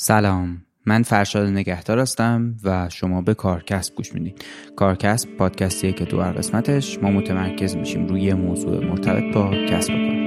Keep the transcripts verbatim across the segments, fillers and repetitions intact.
سلام، من فرشاد نگهدار هستم و شما به کارکسب گوش میدید. کارکسب پادکستیه که تو هر قسمتش ما متمرکز میشیم روی موضوع مرتبط با کسب و کار.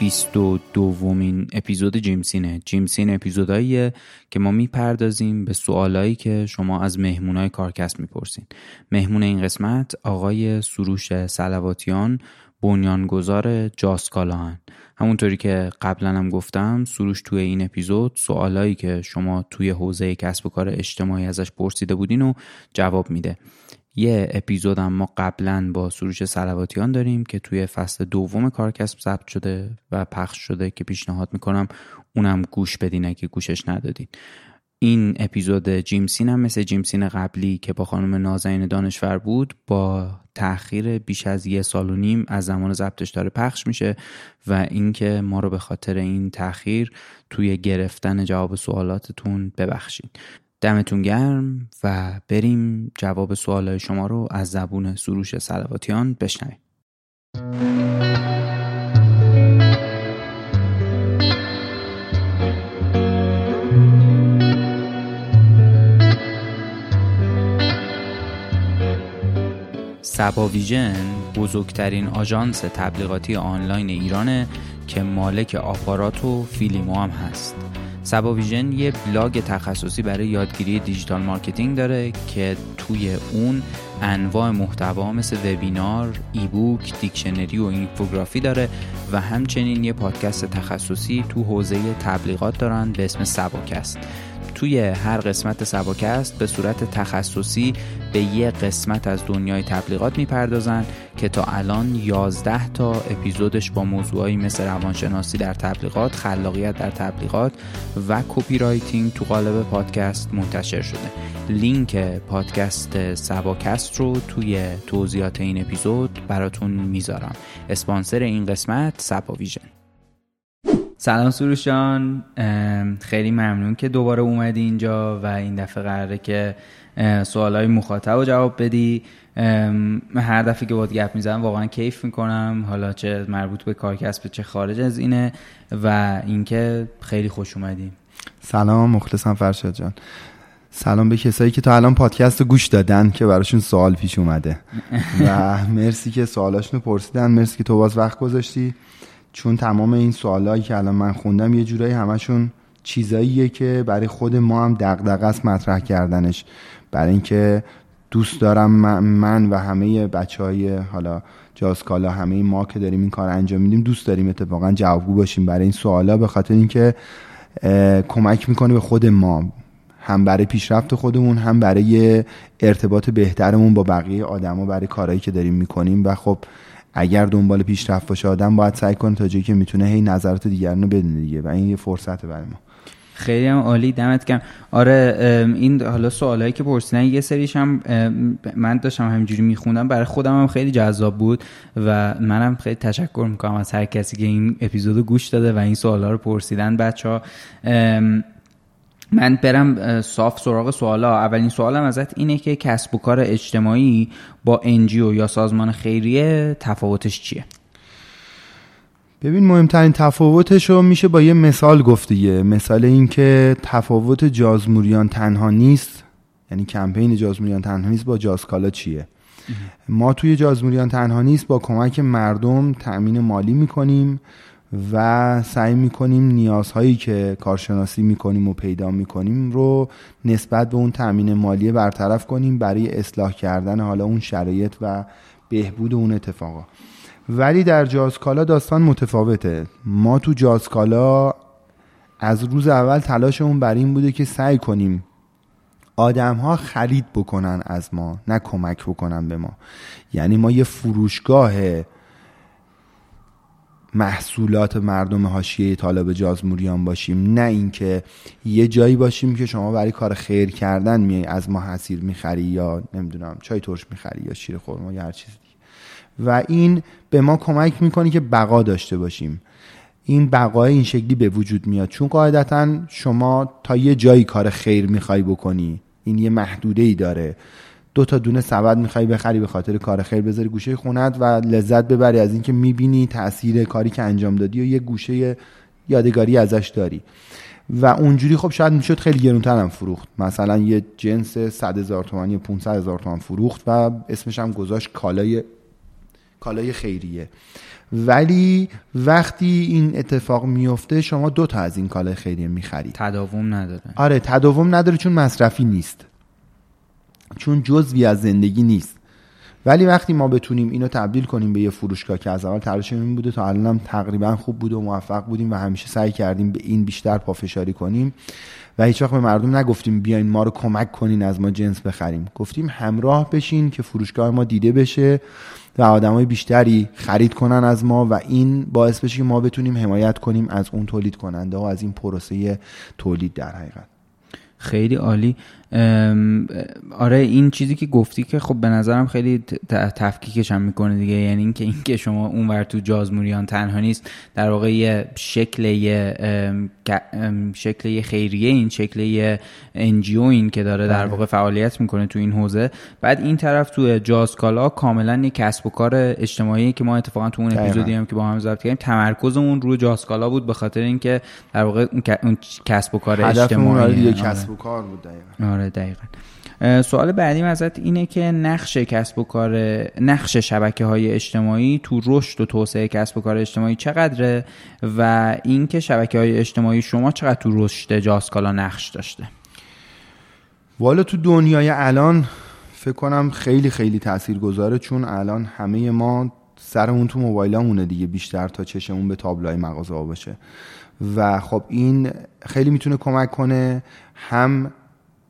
بیست و دومین اپیزود جیمسینه. جیمسین اپیزوداییه که ما میپردازیم به سوالایی که شما از مهمونای کارکسب میپرسین. مهمون این قسمت آقای سروش سلواتیان، بنیانگذار جاسکالا هن. همونطوری که قبلا هم گفتم، سروش توی این اپیزود سوالایی که شما توی حوزه کسب و کار اجتماعی ازش پرسیده بودین و جواب میده. یه اپیزود هم ما قبلا با سروش سلواتیان داریم که توی فصل دوم کارکسب ضبط شده و پخش شده که پیشنهاد میکنم اونم گوش بدین اگه گوشش ندادین. این اپیزود جیمسین هم مثل جیمسین قبلی که با خانم نازنین دانشور بود با تأخیر بیش از یه سال و نیم از زمان ضبطش داره پخش میشه و اینکه ما رو به خاطر این تأخیر توی گرفتن جواب سوالاتتون ببخشید. دمتون گرم و بریم جواب سوالای شما رو از زبون سروش سلواتیان بشنویم. سبا ویژن بزرگترین آژانس تبلیغاتی آنلاین ایرانه که مالک آپارات و فیلیمو هم هست. سبا ویژن یه بلاگ تخصصی برای یادگیری دیجیتال مارکتینگ داره که توی اون انواع محتوا مثل وبینار، ایبوک، دیکشنری و اینفوگرافی داره و همچنین یه پادکست تخصصی تو حوزه تبلیغات دارن به اسم سباکست. توی هر قسمت سباکست به صورت تخصصی به یه قسمت از دنیای تبلیغات میپردازن که تا الان یازده تا اپیزودش با موضوعایی مثل روانشناسی در تبلیغات، خلاقیت در تبلیغات و کپی رایتینگ تو قالب پادکست منتشر شده. لینک پادکست سباکست رو توی توضیحات این اپیزود براتون میذارم. اسپانسر این قسمت سبا ویژن. سلام سروش جان، خیلی ممنون که دوباره اومدی اینجا و این دفعه قراره که سوالای مخاطب رو جواب بدی. هر دفعه که باهات گپ میزنم واقعا کیف میکنم، حالا چه مربوط به کارکسب چه خارج از اینه، و اینکه خیلی خوش اومدی. سلام، مخلصم فرشاد جان. سلام به کسایی که تا الان پادکست رو گوش دادن که براشون سوال پیش اومده و مرسی که سوالاشونو پرسیدن. مرسی که تو باز وقت گذاشتی، چون تمام این سوالایی که الان من خوندم یه جورایی همشون چیزاییه که برای خود ما هم دغدغه است مطرح کردنش، برای اینکه دوست دارم من و همه بچهای حالا جاسکالا، همه ما که داریم این کار انجام میدیم، دوست داریم اتفاقا جوابگو باشیم برای این سوالا، به خاطر اینکه کمک میکنه به خود ما. هم برای پیشرفت خودمون، هم برای ارتباط بهترمون با بقیه آدما، برای کارهایی که داریم میکنیم. و خب اگر دنبال پیشرفت باشه آدم باید سعی کنه تا جایی که میتونه هی نظرات دیگران رو بدونه دیگه، و این یه فرصته برای ما. خیلی هم عالی، دمت گرم. آره این حالا سوالایی که پرسیدن یه سریش هم من داشتم همینجوری میخوندم، برای خودم هم خیلی جذاب بود و منم خیلی تشکر میکنم از هر کسی که این اپیزودو گوش داده و این سوالا رو پرسیدن. بچه‌ها من برم صاف سراغ سوالا. اولین سوالم ازت اینه که کسب و کار اجتماعی با انجیو یا سازمان خیریه تفاوتش چیه؟ ببین مهمترین تفاوتش رو میشه با یه مثال گفت دیگه. مثال این که تفاوت جازموریان تنها نیست، یعنی کمپین جازموریان تنها نیست با جاسکالا چیه؟ ما توی جازموریان تنها نیست با کمک مردم تأمین مالی میکنیم و سعی میکنیم نیازهایی که کارشناسی میکنیم و پیدا میکنیم رو نسبت به اون تأمین مالی برطرف کنیم برای اصلاح کردن حالا اون شرایط و بهبود اون اتفاقا. ولی در جاسکالا داستان متفاوته. ما تو جاسکالا از روز اول تلاشمون بر این بوده که سعی کنیم آدم‌ها خرید بکنن از ما، نه کمک بکنن به ما. یعنی ما یه فروشگاه محصولات مردم حاشیه طالب جازموریان باشیم، نه اینکه یه جایی باشیم که شما برای کار خیر کردن میای از ما حصیر میخری یا نمیدونم چای ترش میخری یا شیر خرما یا هر چیز. و این به ما کمک میکنه که بقا داشته باشیم. این بقای این شکلی به وجود میاد، چون قاعدتا شما تا یه جایی کار خیر میخوای بکنی، این یه محدوده‌ای داره. دو تا دونه سبد میخوای بخری به خاطر کار خیر بذاری گوشه خونت و لذت ببری از اینکه میبینی تأثیر کاری که انجام دادی و یه گوشه یادگاری ازش داری. و اونجوری خب شاید میشد خیلی گرونتر هم فروخت، مثلا یه جنس صد هزار تومان یا پانصد هزار تومان فروخت و اسمش هم گذاشت کالای کالای خیریه. ولی وقتی این اتفاق میفته شما دو تا از این کالای خیریه میخرید، تداوم نداره. آره تداوم نداره، چون مصرفی نیست، چون جزوی از زندگی نیست. ولی وقتی ما بتونیم اینو تبدیل کنیم به یه فروشگاه که از اول تلاشمون این بوده، تا الانم تقریبا خوب بود و موفق بودیم و همیشه سعی کردیم به این بیشتر پافشاری کنیم و هیچ وقت به مردم نگفتیم بیاین ما رو کمک کنین از ما جنس بخریم، گفتیم همراه بشین که فروشگاه ما دیده بشه و آدمای بیشتری خرید کنن از ما و این باعث بشه که ما بتونیم حمایت کنیم از اون تولید کننده و از این پروسه تولید در حقیقت. خیلی عالی. آره این چیزی که گفتی که خب به نظرم خیلی تفکیکش هم میکنه دیگه، یعنی اینکه اینکه شما اونور تو جازموریان تنها نیست در واقع یه شکل یه شکل یه خیریه، این شکل یه انجیو این که داره در واقع فعالیت میکنه تو این حوزه، بعد این طرف تو جاسکالا کاملا یه کسب و کار اجتماعی که ما اتفاقا تو اون اپیزودی هم که با هم ضبط کردیم تمرکزمون روی جاسکالا بود، به خاطر اینکه در واقع اون کسب و کار اجتماعی کسب و کار بود. دقیقاً آره دقیقاً. سوال بعدی ازت اینه که نقش کسب و کار نقش شبکه‌های اجتماعی تو رشد و توسعه کسب و کار اجتماعی چقدره و اینکه شبکه‌های اجتماعی شما چقدر تو رشد جاسکالا نقش داشته؟ والا تو دنیای الان فکر کنم خیلی خیلی تاثیرگذاره، چون الان همه ما سرمون تو موبایلامونه دیگه بیشتر تا چشمون به تابلوهای مغازه ها باشه و خب این خیلی میتونه کمک کنه. هم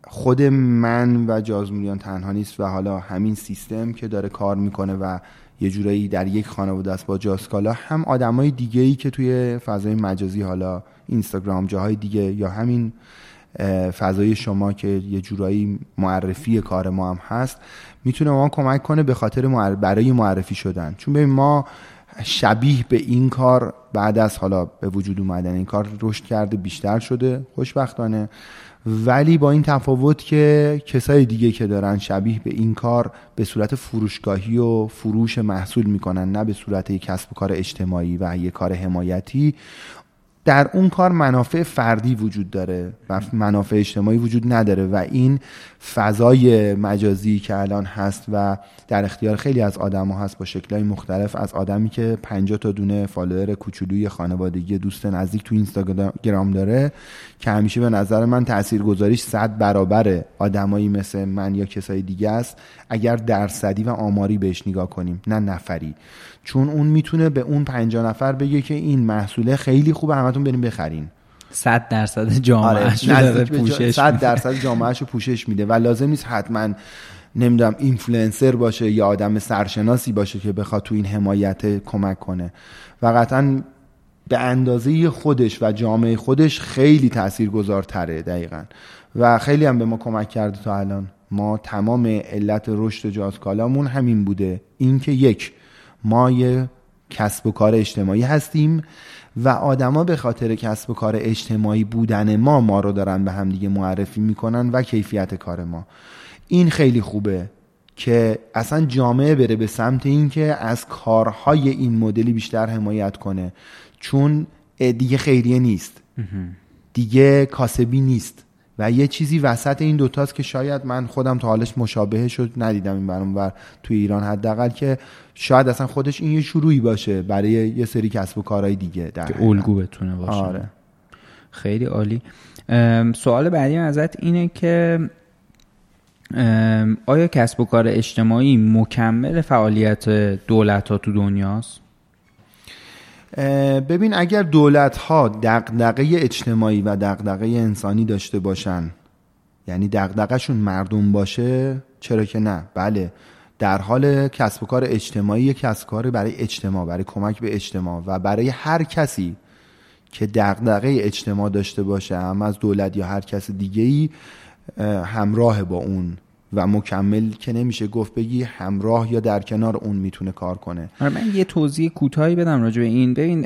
خود من و جازموریان تنها نیست و حالا همین سیستم که داره کار میکنه و یه جورایی در یک خانواده است با جاسکالا، هم آدمای دیگه‌ای که توی فضای مجازی حالا اینستاگرام جاهای دیگه یا همین فضای شما که یه جورایی معرفی کار ما هم هست میتونه ما کمک کنه به خاطر معرف... برای معرفی شدن. چون ببین ما شبیه به این کار بعد از حالا به وجود اومدن این کار رشد کرده، بیشتر شده خوشبختانه، ولی با این تفاوت که کسای دیگه که دارن شبیه به این کار به صورت فروشگاهی و فروش محصول میکنن، نه به صورت یک کسب و کار اجتماعی و یک کار حمایتی. در اون کار منافع فردی وجود داره و منافع اجتماعی وجود نداره و این فضای مجازی که الان هست و در اختیار خیلی از آدم‌ها هست با شکل‌های مختلف، از آدمی که پنجاه تا دونه فالوور کوچولوی خانوادگی دوست نزدیک تو اینستاگرام داره که همیشه به نظر من تاثیرگذاریش صد برابر آدمایی مثل من یا کسای دیگه است اگر درصدی و آماری بهش نگاه کنیم نه نفری، چون اون میتونه به اون پنجاه نفر بگه که این محصول خیلی خوبه همتون بریم بخرین. صد درصد جامعهشو آره. پوشش صد درصد جامعهشو پوشش میده و لازم نیست حتما نمیدونم اینفلوئنسر باشه یا آدم سرشناسی باشه که بخواد تو این حمایت کمک کنه و قطعاً به اندازه خودش و جامعه خودش خیلی تاثیرگذارتره دقیقاً و خیلی هم به ما کمک کرده تا الان. ما تمام علت رشد جاسکالامون همین بوده، اینکه یک ما یه کسب و کار اجتماعی هستیم و آدما به خاطر کسب و کار اجتماعی بودن ما ما رو دارن به هم دیگه معرفی میکنن و کیفیت کار ما. این خیلی خوبه که اصلا جامعه بره به سمت این که از کارهای این مدلی بیشتر حمایت کنه، چون دیگه خیریه نیست، دیگه کاسبی نیست و یه چیزی وسط این دوتاست که شاید من خودم تا حالش مشابهش رو ندیدم این برانور توی ایران حداقل، که شاید اصلا خودش این یه شروعی باشه برای یه سری کسب و کارهای دیگه که الگو بتونه باشه. آره. خیلی عالی. سوال بعدی ازت اینه که آیا کسب و کار اجتماعی مکمل فعالیت دولت ها تو دنیاست؟ ببین اگر دولت ها دغدغه اجتماعی و دغدغه انسانی داشته باشن، یعنی دغدغه‌شون مردم باشه، چرا که نه؟ بله، در حال کسب و کار اجتماعی، کسب و کار برای اجتماع، برای کمک به اجتماع و برای هر کسی که دغدغه اجتماع داشته باشه، هم از دولت یا هر کس دیگه‌ای همراه با اون و مکمل که نمیشه گفت بگی همراه یا در کنار اون میتونه کار کنه. من یه توضیح کوتاهی بدم راجع به این. ببین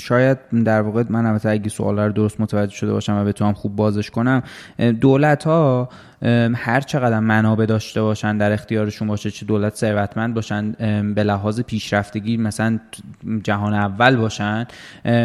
شاید در واقع من البته اگه سوالا رو درست متوجه شده باشم و بتونم خوب بازش کنم، دولت ها هر چقدر منابع داشته باشن در اختیارشون باشه، چه دولت ثروتمند باشن، به لحاظ پیشرفتگی مثلا جهان اول باشن،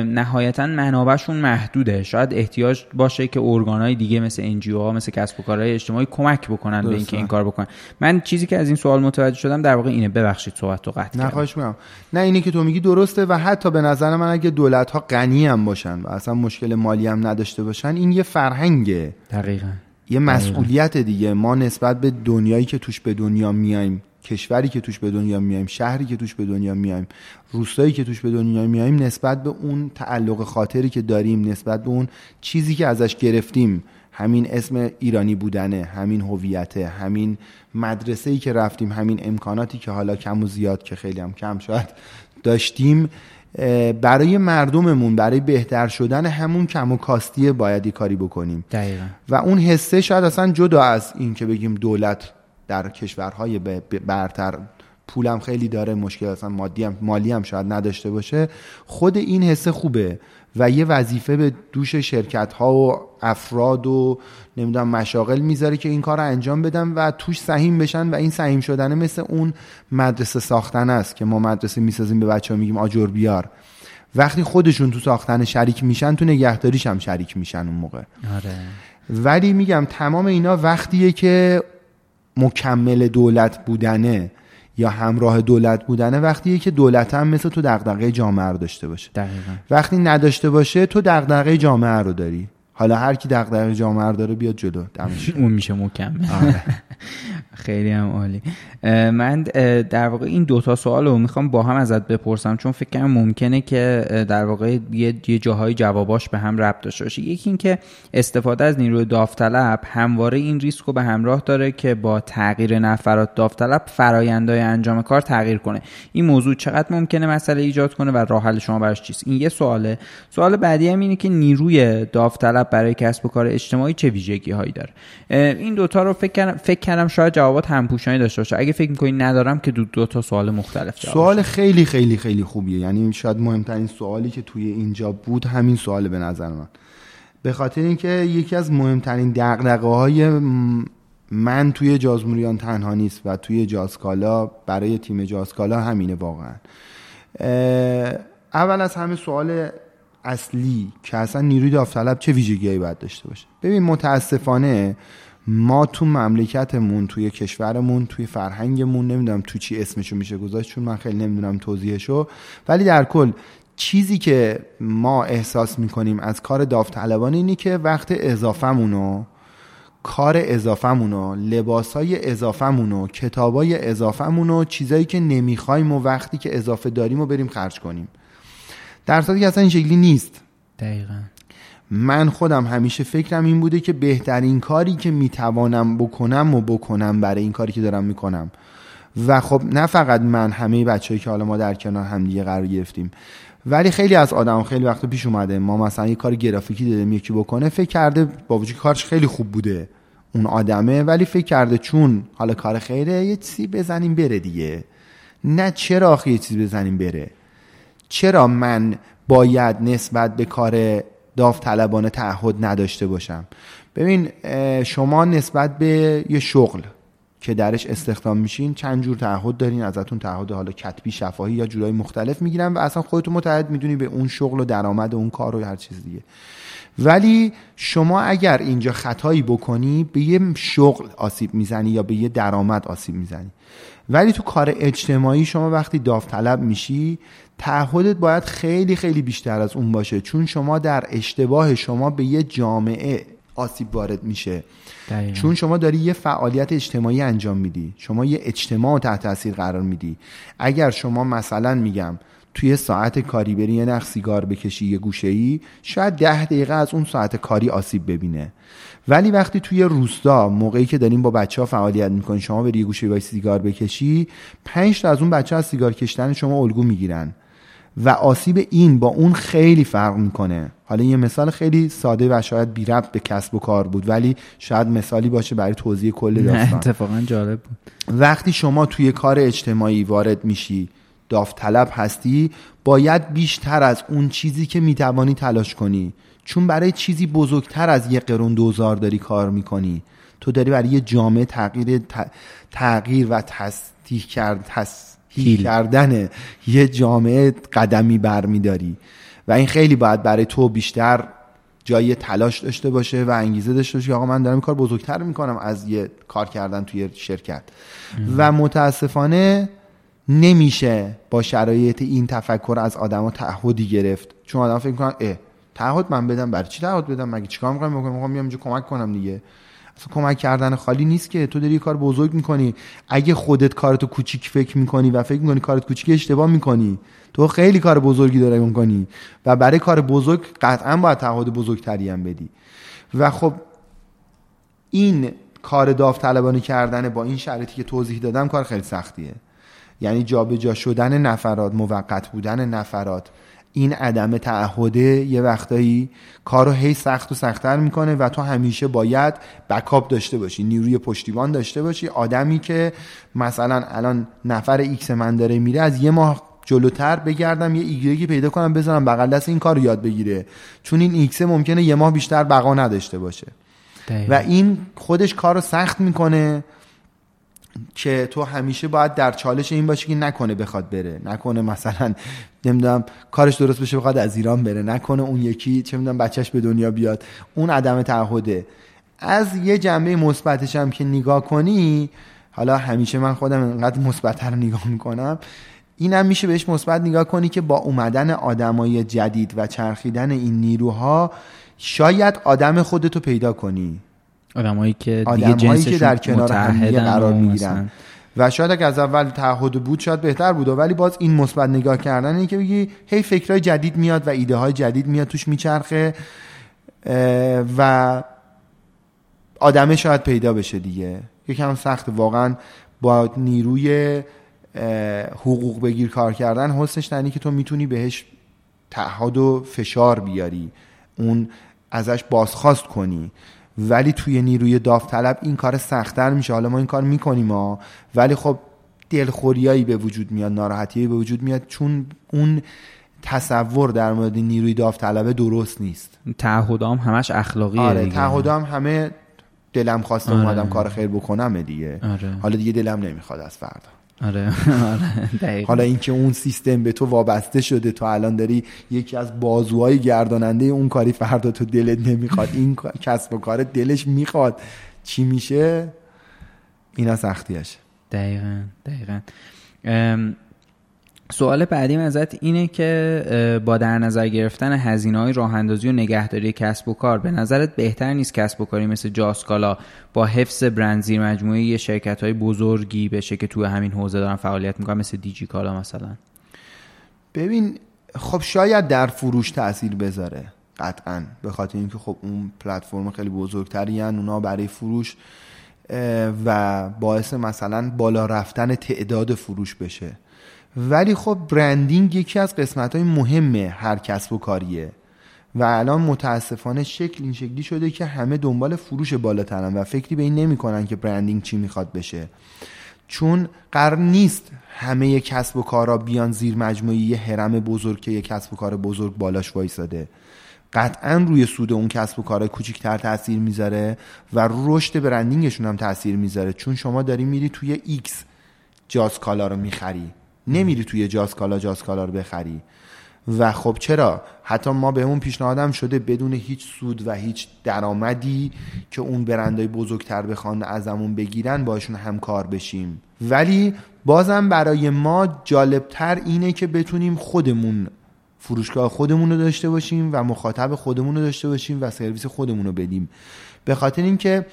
نهایتا منابعشون محدوده. شاید احتیاج باشه که ارگان‌های دیگه مثل ان جی او ها، مثل کسب و کارهای اجتماعی کمک بکنن به اینکه این کار بکنن. من چیزی که از این سوال متوجه شدم در واقع اینه. ببخشید صحبت تو قطع کردم. خواهش می‌کنم. نه اینی که تو میگی درسته و حتی به نظر من اگه دولت‌ها غنی هم باشن و اصلا مشکل مالی هم نداشته باشن، این یه فرهنگه. دقیقاً. یه مسئولیت دیگه ما نسبت به دنیایی که توش به دنیا میایم، کشوری که توش به دنیا میایم، شهری که توش به دنیا میایم، روستایی که توش به دنیا میایم، نسبت به اون تعلق خاطری که داریم، نسبت به اون چیزی که ازش گرفتیم، همین اسم ایرانی بودنه، همین هویته، همین مدرسه‌ای که رفتیم، همین امکاناتی که حالا کم و زیاد که خیلی هم کم شاید داشتیم، برای مردممون، برای بهتر شدن همون کم و کاستیه باید یه کاری بکنیم. دقیقا. و اون حسه شاید اصلا جدا از این که بگیم دولت در کشورهای برتر پولم خیلی داره، مشکل اصلا مادی هم مالی هم شاید نداشته باشه، خود این حسه خوبه و یه وظیفه به دوش شرکت‌ها و افراد و نمیدونم مشاغل میذاره که این کار رو انجام بدن و توش سهیم بشن و این سهیم شدنه مثل اون مدرسه ساختن است که ما مدرسه میسازیم به بچه‌ها میگیم آجر بیار، وقتی خودشون تو ساختن شریک میشن، تو نگهداریش هم شریک میشن اون موقع. آره. ولی میگم تمام اینا وقتیه که مکمل دولت بودنه یا همراه دولت بودنه، وقتیه که دولت هم مثل تو دغدغه جامعه رو داشته باشه. دقیقاً. وقتی نداشته باشه تو دغدغه جامعه رو داری. حالا هر کی دغدغه جامعه رو داره بیاد جلو، دمش اون میشه مکمل. خیلی هم عالی. من در واقع این دوتا سوال رو میخوام با هم ازت بپرسم، چون فکر کنم ممکنه که در واقع یه جاهای جواباش به هم ربط داشته باشه. یکی این که استفاده از نیروی داوطلب همواره این ریسک رو به همراه داره که با تغییر نفرات داوطلب فرآیندهای انجام کار تغییر کنه. این موضوع چقدر ممکنه مسئله ایجاد کنه و راه حل شما براش چیست؟ این یه سواله. سوال بعدی هم اینه که نیروی داوطلب برای کسب و کار اجتماعی چه ویژگی‌هایی داره؟ این دوتا رو فکر فکر کردم شاید جوابات همپوشانی داشته باشه. اگه فکر می‌کنی ندارم که دو, دو تا سوال مختلف جواب. سوال خیلی خیلی خیلی خوبیه، یعنی شاید مهمترین سوالی که توی اینجا بود همین سوال به نظر من، به خاطر اینکه یکی از مهمترین دغدغه‌های من توی جازموریان تنها نیست و توی جاسکالا برای تیم جاسکالا همینه واقعا. اول از همه سوال اصلی که اصلا نیروی داوطلب چه ویژگی‌هایی باید داشته باشه. ببین متاسفانه ما تو مملکتمون، توی کشورمون، توی فرهنگمون، نمیدونم تو چی اسمشو میشه گذاشت، چون من خیلی نمیدونم توضیحشو، ولی در کل چیزی که ما احساس میکنیم از کار داوطلبانه اینی که وقت اضافمونو، کار اضافمونو، لباسای اضافمونو، کتابای اضافمونو، چیزایی که نمیخوایم و وقتی که اضافه داریمو بریم خرج کنیم، در صورتی که اصلا این شکلی نیست. دقیقاً. من خودم همیشه فکرم این بوده که بهترین کاری که میتوانم بکنم و بکنم برای این کاری که دارم میکنم. و خب نه فقط من، همه بچه‌ای که حالا ما در کنار همدیگه قرار گرفتیم، ولی خیلی از آدم خیلی وقتا پیش اومده ما مثلا یه کار گرافیکی دادیم یکی بکنه، فکر کرده با وجود کارش خیلی خوب بوده اون آدمه، ولی فکر کرده چون حالا کار خیره یه چیزی بزنیم بره دیگه. نه، چرا آخه یه چیزی بزنیم بره؟ چرا من باید نسبت به کار داوطلبانه تعهد نداشته باشم؟ ببین شما نسبت به یه شغل که درش استخدام میشین چند جور تعهد دارین، ازتون تعهد حالا کتبی، شفاهی یا جورای مختلف میگیرن و اصلا خودتون متعهد میدونی به اون شغل و درآمد و اون کار و هر چیز دیگه. ولی شما اگر اینجا خطایی بکنی به یه شغل آسیب میزنی یا به یه درآمد آسیب میزنی. ولی تو کار اجتماعی شما وقتی داوطلب میشی تعهدت باید خیلی خیلی بیشتر از اون باشه، چون شما در اشتباه شما به یه جامعه آسیب وارد میشه. دقیقا. چون شما داری یه فعالیت اجتماعی انجام میدی، شما یه اجتماع تحت تاثیر قرار میدی. اگر شما مثلا میگم توی ساعت کاری بری یه نخ سیگار بکشی یه گوشه‌ای، شاید ده دقیقه از اون ساعت کاری آسیب ببینه. ولی وقتی توی روستا موقعی که داریم با بچه‌ها فعالیت میکنین شما بری یه گوشه‌ای وای سیگار بکشی، پنج تا از اون بچه‌ها از سیگار کشیدن شما الگو میگیرن و آسیب این با اون خیلی فرق میکنه. حالا یه مثال خیلی ساده و شاید بی ربط به کسب و کار بود، ولی شاید مثالی باشه برای توضیح کل داستان. اتفاقا جالب بود. وقتی شما توی کار اجتماعی وارد میشی، داوطلب هستی، باید بیشتر از اون چیزی که میتوانی تلاش کنی، چون برای چیزی بزرگتر از یه قرون دوزار داری کار میکنی. تو داری برای یه جامعه تغییر تغییر و تصدیح کرد تس هیل کردن یه جامعه قدمی برمیداری و این خیلی باید برای تو بیشتر جای تلاش داشته باشه و انگیزه داشته باشه که آقا من دارم کار بزرگتر میکنم از یه کار کردن توی شرکت. ام. و متاسفانه نمیشه با شرایط این تفکر از آدما تعهدی گرفت، چون آدم فکر میکنن اه تعهد من بدم، برای چی تعهد بدم، مگه چیکار میکنم میکنم میخوام میام اینجا کمک کنم دیگه. کمک کردن خالی نیست که، تو داری کار بزرگ میکنی. اگه خودت کارتو کوچیک فکر میکنی و فکر میکنی کارت کوچیک، اشتباه میکنی. تو خیلی کار بزرگی داری میکنی و برای کار بزرگ قطعا باید تعهد بزرگتری هم بدی. و خب این کار داوطلبانه کردن با این شرایطی که توضیح دادم کار خیلی سختیه، یعنی جابجا شدن نفرات، موقت بودن نفرات، این عدم تعهده یه وقتایی کارو هی سخت و سخت‌تر میکنه و تو همیشه باید بکاپ داشته باشی، نیروی پشتیبان داشته باشی، آدمی که مثلا الان نفر ایکس من داره میره، از یه ماه جلوتر بگردم یه ایگرگی پیدا کنم بذارم بغل دست این کارو یاد بگیره، چون این ایکس ممکنه یه ماه بیشتر بقا نداشته باشه. داید. و این خودش کارو سخت میکنه که تو همیشه باید در چالش این باشی که نکنه بخواد بره، نکنه مثلا نمیدونم کارش درست بشه بخواد از ایران بره، نکنه اون یکی چه میدونم بچهش به دنیا بیاد. اون عدم تعهده. از یه جنبه مثبتش هم که نگاه کنی، حالا همیشه من خودم انقدر مثبت‌تر نگاه میکنم، اینم میشه بهش مثبت نگاه کنی که با اومدن آدمای جدید و چرخیدن این نیروها شاید آدم خودتو پیدا کنی، آدمایی که دیگه جنسشون در کنار هم قرار میگیرن. و شاید اگه از اول تعهد بود شاید بهتر بود، ولی باز این مثبت نگاه کردن اینه که بگی هی فکرای جدید میاد و ایده های جدید میاد توش میچرخه و آدمه شاید پیدا بشه دیگه. یکم سخت واقعا با نیروی حقوق بگیر کار کردن، حسنش تنی که تو میتونی بهش تعهد و فشار بیاری، اون ازش بازخواست کنی، ولی توی نیروی داوطلب این کار سخت‌تر میشه. حالا ما این کار میکنیم ها، ولی خب دلخوریایی به وجود میاد، ناراحتیایی به وجود میاد، چون اون تصور در مورد نیروی داوطلب درست نیست. تعهدام همش اخلاقیه. آره، تعهدام همه دلم خواست اومدم آره. کار خیر بکنم دیگه. آره. حالا دیگه دلم نمیخواد از فردا. آره آره دقیقاً. حالا اینکه اون سیستم به تو وابسته شده، تو الان داری یکی از بازوهای گرداننده اون کاری، فردا تو دلت نمیخواد این کسب و کار دلش میخواد، چی میشه؟ اینا سختیاش. دقیقاً دقیقاً. سوال بعدیم ازت اینه که با در نظر گرفتن هزینه‌های راه‌اندازی و نگهداری کسب و کار، به نظرت بهتر نیست کسب و کاری مثل جاسکالا با حفظ برند زیر مجموعه شرکت‌های بزرگی بشه که توی همین حوزه دارن فعالیت میکنن، مثل دیجیکالا مثلا؟ ببین خب شاید در فروش تأثیر بذاره، قطعاً، به خاطر اینکه خب اون پلتفرم خیلی بزرگترین اونا برای فروش و باعث مثلا بالا رفتن تعداد فروش بشه. ولی خب برندینگ یکی از قسمت‌های مهم هر کسب و کاریه و الان متاسفانه شکل این شکلی شده که همه دنبال فروش بالاترن و فکری به این نمی‌کنن که برندینگ چی میخواد بشه، چون قرار نیست همه کسب و کارا بیان زیر مجموعه یه هرم بزرگ که یه کسب و کار بزرگ بالاش وایساده. قطعاً روی سود اون کسب و کارای کوچیک‌تر تاثیر میذاره و رشد برندینگشون هم تاثیر میذاره، چون شما داری میری توی ایکس جاسکالا رو میخری، نمیری توی جاسکالا جاسکالا رو بخری. و خب چرا؟ حتی ما به اون پیشنهادم شده بدون هیچ سود و هیچ درآمدی که اون برندهای بزرگتر بخوان ازمون بگیرن باشون همکار بشیم. ولی بازم برای ما جالبتر اینه که بتونیم خودمون فروشگاه خودمون رو داشته باشیم و مخاطب خودمون رو داشته باشیم و سرویس خودمون رو بدیم، به خاطر اینکه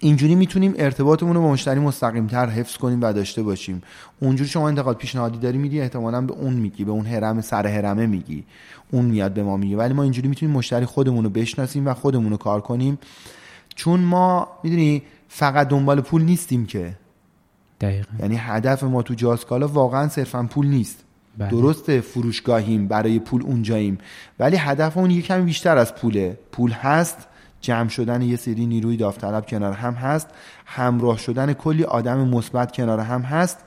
اینجوری میتونیم ارتباطمون رو با مشتری مستقیم‌تر حفظ کنیم و داشته باشیم. اونجوری شما انتقاد پیشنهادی داری میدی، احتمالاً به اون میگی، به اون هرم سر هرمه میگی، اون میاد به ما میگه. ولی ما اینجوری میتونیم مشتری خودمون رو بشناسیم و خودمون رو کار کنیم، چون ما میدونی فقط دنبال پول نیستیم که. دقیقاً. یعنی هدف ما تو جاسکالا واقعاً صرفاً پول نیست. بله. درسته فروشگاهیم، برای پول اونجاییم، ولی هدف اون یکم بیشتر از پوله. پول هست، جمع شدن یه سری نیروی داوطلب کنار هم هست، همراه شدن کلی آدم مثبت کنار هم هست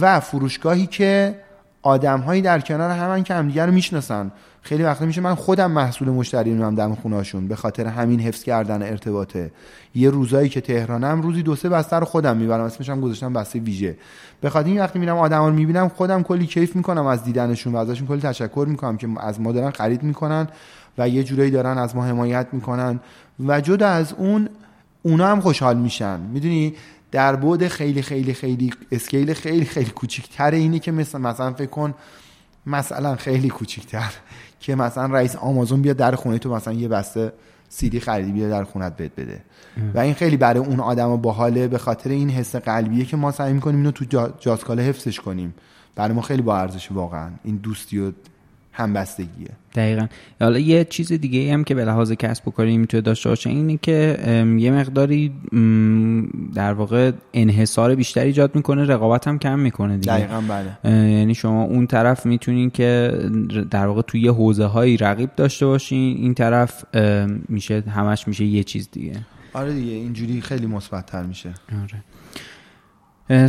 و فروشگاهی که آدم‌هایی در کنار همن که همدیگه رو میشناسن. خیلی وقتا میشه من خودم محصول مشتریانم دم خونه‌شون، به خاطر همین حفظ کردن ارتباطه. یه روزایی که تهرانم روزی دو سه بسته رو خودم میبرم، اسمش هم گذاشتم بسته ویژه، به خاطر این وقتی میرم آدما رو میبینم خودم کلی کیف میکنم از دیدنشون و ازشون کلی تشکر میکنم که از ما دارن خرید میکنن و یه جورایی دارن از ما حمایت میکنن. و جدا از اون اونا هم خوشحال میشن. میدونی در بعد خیلی خیلی خیلی اسکیل خیلی خیلی کوچیک‌تر اینه که مثلا مثلا فکر کن مثلا خیلی کوچیک‌تر که مثلا رئیس آمازون بیاد در خونه تو مثلا یه بسته سی دی خریدی بیاد در خونت بهت بده ام. و این خیلی برای اون آدمو باحاله، به خاطر این حس قلبیه که ما سعی می‌کنیم اینو تو جاسکالا حفظش کنیم. برای ما خیلی با ارزشه واقعا این دوستی و همبستگیه. دقیقاً. حالا یه چیز دیگه هم که به لحاظ کسب و کاری میتونه داشته باشه اینه که یه مقداری در واقع انحصار بیشتری ایجاد میکنه، رقابت هم کم میکنه دیگه. دقیقاً بله. یعنی شما اون طرف میتونین که در واقع توی یه حوزه هایی رقیب داشته باشین، این طرف میشه همش میشه یه چیز دیگه. آره دیگه، اینجوری خیلی مثبت تر میشه. آره.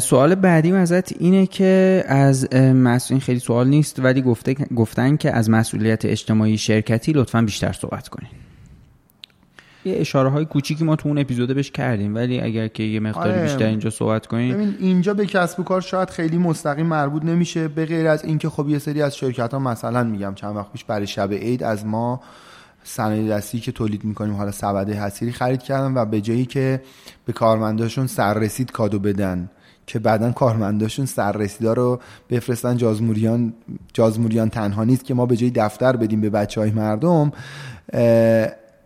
سوال بعدی ازت اینه که از مسئولین، خیلی سوال نیست ولی گفته گفتن که از مسئولیت اجتماعی شرکتی لطفاً بیشتر صحبت کنین. یه اشاره های کوچیکی ما تو اون اپیزود بهش کردیم، ولی اگر که یه مقدار آره. بیشتر اینجا صحبت کنین. ببین اینجا به کسب و کار شاید خیلی مستقیم مربوط نمیشه، به غیر از اینکه خب یه سری از شرکت ها مثلا میگم چند وقت پیش برای شب عید از ما صنایع دستی که تولید میکنیم حالا سبد حصیری خرید کردن و به جایی که به کارمنداشون سررسید کادو بدن که بعدن کارمنداشون سررسیدا رو بفرستن جازموریان جازموریان تنها نیست که ما به جای دفتر بدیم به بچهای مردم،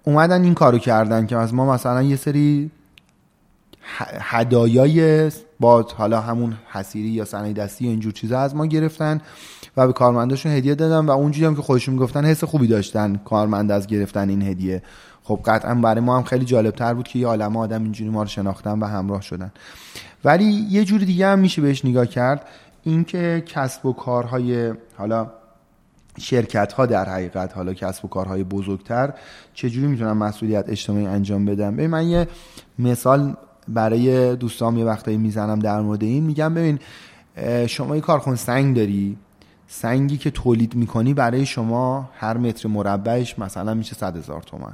اومدن این کارو کردن که از ما مثلا یه سری هدایای با حالا همون حصیری یا صنایع دستی یا اینجور چیزا از ما گرفتن و به کارمنداشون هدیه دادن و اونجوری هم که خودشون میگفتن حس خوبی داشتن کارمند از گرفتن این هدیه. خب قطعا برای ما هم خیلی جالبتر بود که یه عالمه آدم اینجوری ما رو شناختن و همراه شدن. ولی یه جور دیگه هم میشه بهش نگاه کرد، اینکه کسب و کارهای حالا شرکت‌ها در حقیقت حالا کسب و کارهای بزرگتر چجوری میتونن مسئولیت اجتماعی انجام بدن. ببین من یه مثال برای دوستام یه وقتایی میزنم در مورد این، میگم ببین شما یه کارخونه سنگ داری، سنگی که تولید میکنی برای شما هر متر مربعش مثلا میشه صد هزار تومان،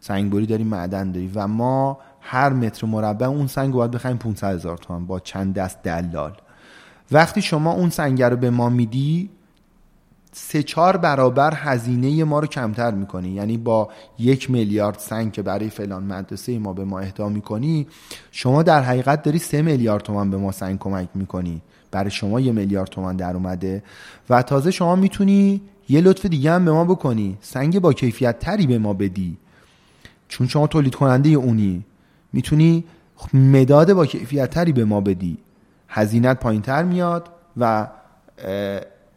سنگبری داری، معدن داری و ما هر متر مربع اون سنگ رو باید بخریم پانصد هزار تومان با چند دست دلال. وقتی شما اون سنگ رو به ما میدی سه چهار برابر هزینه ما رو کمتر میکنی، یعنی با یک میلیارد سنگ که برای فلان مدرسه ما به ما اهدا میکنی شما در حقیقت داری سه میلیارد تومان به ما سنگ کمک میکنی، برای شما یه میلیارد تومان در اومده. و تازه شما میتونی یه لطف دیگه هم به ما بکنی، سنگ با کیفیت تری به ما بدی، چون شما تولید کننده اونی، میتونی مداد با کیفیت تری به ما بدی، هزینت پایین تر میاد و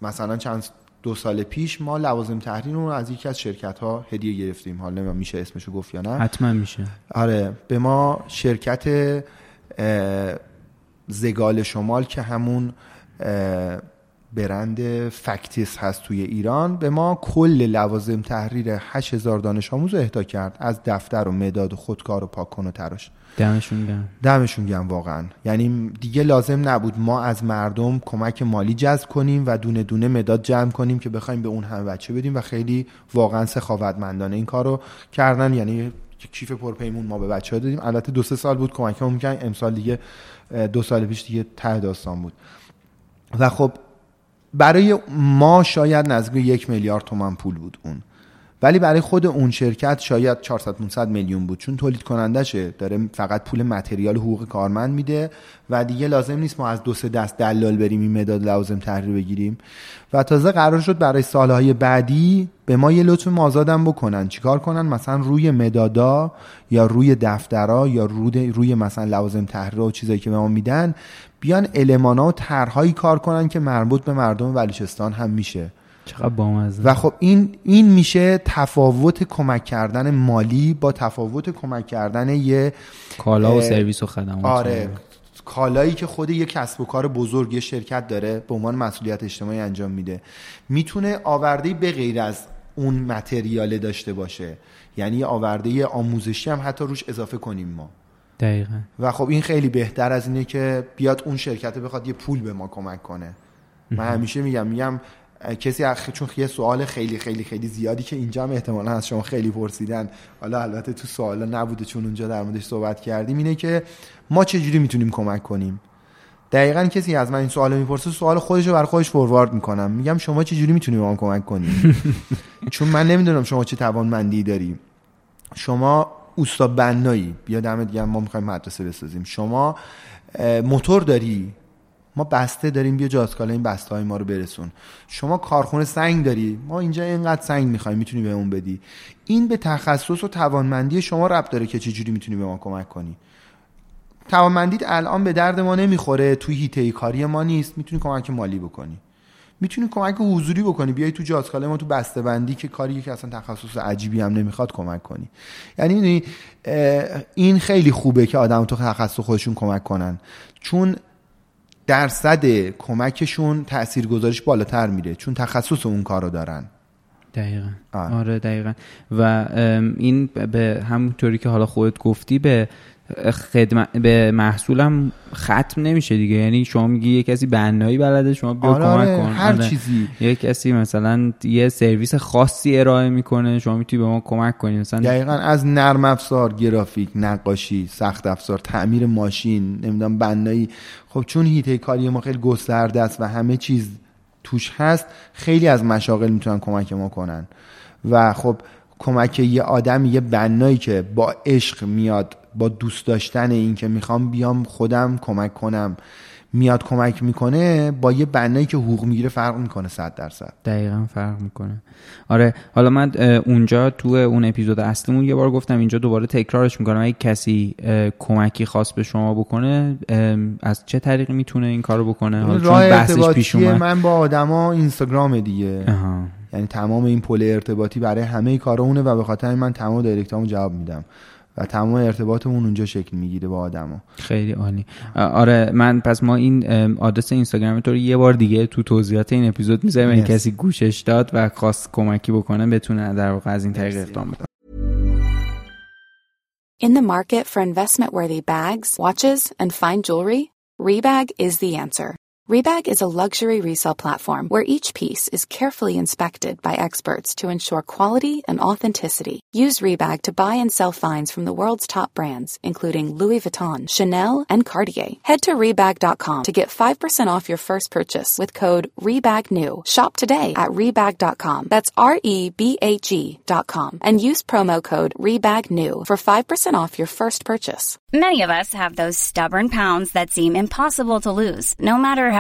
مثلا چند دو سال پیش ما لوازم تحریر رو از یکی از شرکت‌ها هدیه گرفتیم. حالا نمی‌دونم میشه اسمشو گفت یا نه. حتما میشه. آره، به ما شرکت زگال شمال که همون برند فکتیس هست توی ایران، به ما کل لوازم تحریر هشت هزار دانش آموز اهدا کرد، از دفتر و مداد و خودکار و پاکن و تراش. دمشون گرم. دمشون گرم واقعا. یعنی دیگه لازم نبود ما از مردم کمک مالی جذب کنیم و دونه دونه مداد جمع کنیم که بخوایم به اون هم بچه بدیم و خیلی واقعا سخاوتمندانه این کارو کردن. یعنی کیف پرپیمون ما به بچه‌ها دادیم. البته دو سه سال بود کمکمون می‌کردن، امسال دیگه دو سال پیش دیگه ته داستان بود. و خب برای ما شاید نزدیک یک میلیارد تومان پول بود اون، ولی برای خود اون شرکت شاید چهارصد پانصد میلیون بود، چون تولید کنندشه داره فقط پول متریال حقوق کارمند میده و دیگه لازم نیست ما از دو سه دست دلال بریم این مداد لازم تحریر بگیریم. و تازه قرار شد برای سالهای بعدی به ما یه لطف مازادم بکنن. چیکار کنن؟ مثلا روی مدادا یا روی دفترا یا روی روی مثلا لوازم تحریر و چیزایی که به ما میدن بیان المانا و طرحهایی کار کنن که مربوط به مردم بلوچستان هم میشه. چقدر بامزه. و خب این این میشه تفاوت کمک کردن مالی با تفاوت کمک کردن یه کالا و سرویس و خدمات. آره، کالایی که خود یک کسب و کار بزرگ، یه شرکت داره به عنوان مسئولیت اجتماعی انجام میده، میتونه آورده‌ای به غیر از اون متریال داشته باشه، یعنی آورده‌ای آموزشی هم حتی روش اضافه کنیم ما. دقیقاً. و خب این خیلی بهتر از اینه که بیاد اون شرکت بخواد یه پول به ما کمک کنه. من همیشه میگم میگم کسی اخ... چون یه سوال خیلی خیلی خیلی زیادی که اینجا هم احتمالاً از شما خیلی پرسیدن، حالا البته تو سوالا نبوده چون اونجا در موردش صحبت کردیم، اینه که ما چجوری میتونیم کمک کنیم. دقیقاً کسی از من این سوالو میپرسه، سوال خودش رو برای خودش فوروارد میکنم، میگم شما چجوری میتونی به ما کمک کنی؟ چون من نمیدونم شما چه توانمندی داری. شما استاد بنایی، بیا دمت گرم، ما میخوایم مدرسه بسازیم. شما موتور داری، ما بسته داریم، بیا جاسکالا این بسته‌های ما رو برسون. شما کارخونه سنگ داری، ما اینجا اینقدر سنگ می‌خوایم، میتونی بهمون بدی. این به تخصص و توانمندی شما ربط داره که چجوری میتونی به ما کمک کنی. توانمندیت الان به درد ما نمیخوره، توی هیته کاری ما نیست، میتونی کمک مالی بکنی، میتونی کمک حضوری بکنی، بیای تو جاسکالا ما تو بسته بندی که کاری که اصلا تخصص عجیبی هم نمیخواد کمک کنی. یعنی این خیلی خوبه که آدم تو تخصص خودشون کمک کنن، چون درصد کمکشون تاثیرگذاریش بالاتر میره، چون تخصص اون کارو دارن. دقیقاً. آه. آره دقیقاً. و این به همونطوری که حالا خودت گفتی به خدمت به محصولم ختم نمیشه دیگه. یعنی شما میگی یک کسی بنایی بلده، شما بیا آره کمک آره کن هر آره. چیزی. یک کسی مثلا یه سرویس خاصی ارائه میکنه، شما میتونی به ما کمک کنی، مثلا دقیقاً از نرم افزار، گرافیک، نقاشی، سخت افزار، تعمیر ماشین، نمیدونم بنایی. خب چون هیته کاری ما خیلی گسترده است و همه چیز توش هست، خیلی از مشاغل میتونن کمک ما کنن. و خب کمک یه آدم، یه بنایی که با عشق میاد، با دوست داشتن این که میخوام بیام خودم کمک کنم میاد کمک میکنه، با یه بنایی که حقوق میگیره فرق میکنه صد درصد. دقیقاً فرق میکنه. آره، حالا من اونجا تو اون اپیزود اصلیمون یه بار گفتم، اینجا دوباره تکرارش میکنم، اگه کسی کمکی خاص به شما بکنه از چه طریق میتونه این کارو بکنه؟ حالا چون بحثش پیش اومد، من با آدما اینستاگرام دیگه. اها. یعنی تمام این پل ارتباطی برای همه کارا اونه و به خاطر من تمام دایرکتامو جواب میدم و تمام ارتباطمون اونجا شکل میگیره با آدما. خیلی عالی. آره، من پس ما این آدرس اینستاگرام تو رو یه بار دیگه تو توضیحات این اپیزود میذاریم، اگه کسی گوشش داد و خواست کمکی بکنه بتونه در واقع از این طریق اقدام بکنه. In the market for investment-worthy bags, watches and fine jewelry, Rebag is the answer. Rebag is a luxury resale platform where each piece is carefully inspected by experts to ensure quality and authenticity. Use Rebag to buy and sell finds from the world's top brands, including Louis Vuitton, Chanel, and Cartier. Head to Rebag dot com to get five percent off your first purchase with code REBAGNEW. Shop today at Rebag dot com. That's R E B A G dot com. And use promo code REBAGNEW for five percent off your first purchase. Many of us have those stubborn pounds that seem impossible to lose, no matter how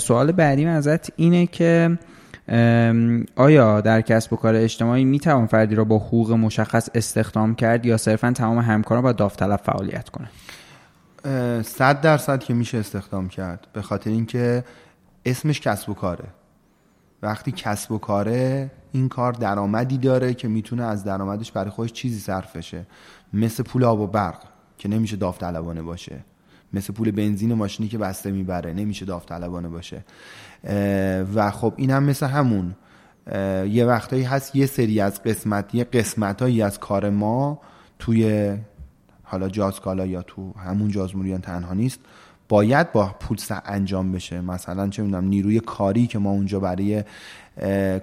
سوال بعدی من ازت اینه که آیا در کسب و کار اجتماعی میتوان فردی را با حقوق مشخص استخدام کرد یا صرفاً تمام همکاران با داوطلب فعالیت کنند؟ صد درصد که میشه استخدام کرد، به خاطر اینکه اسمش کسب و کاره. وقتی کسب و کاره، این کار درآمدی داره که میتونه از درآمدش برای خودش چیزی صرف بشه، مثل پول آب و برق که نمیشه داوطلبانه باشه، مثل پول بنزین ماشینی که بسته میبره نمیشه داوطلبانه باشه. و خب این هم مثل همون، یه وقتایی هست یه سری از قسمت یه قسمتایی از کار ما توی حالا جازکالا یا تو همون جازموریان تنهایی است باید با پول انجام بشه. مثلا چه میدونم نیروی کاری که ما اونجا برای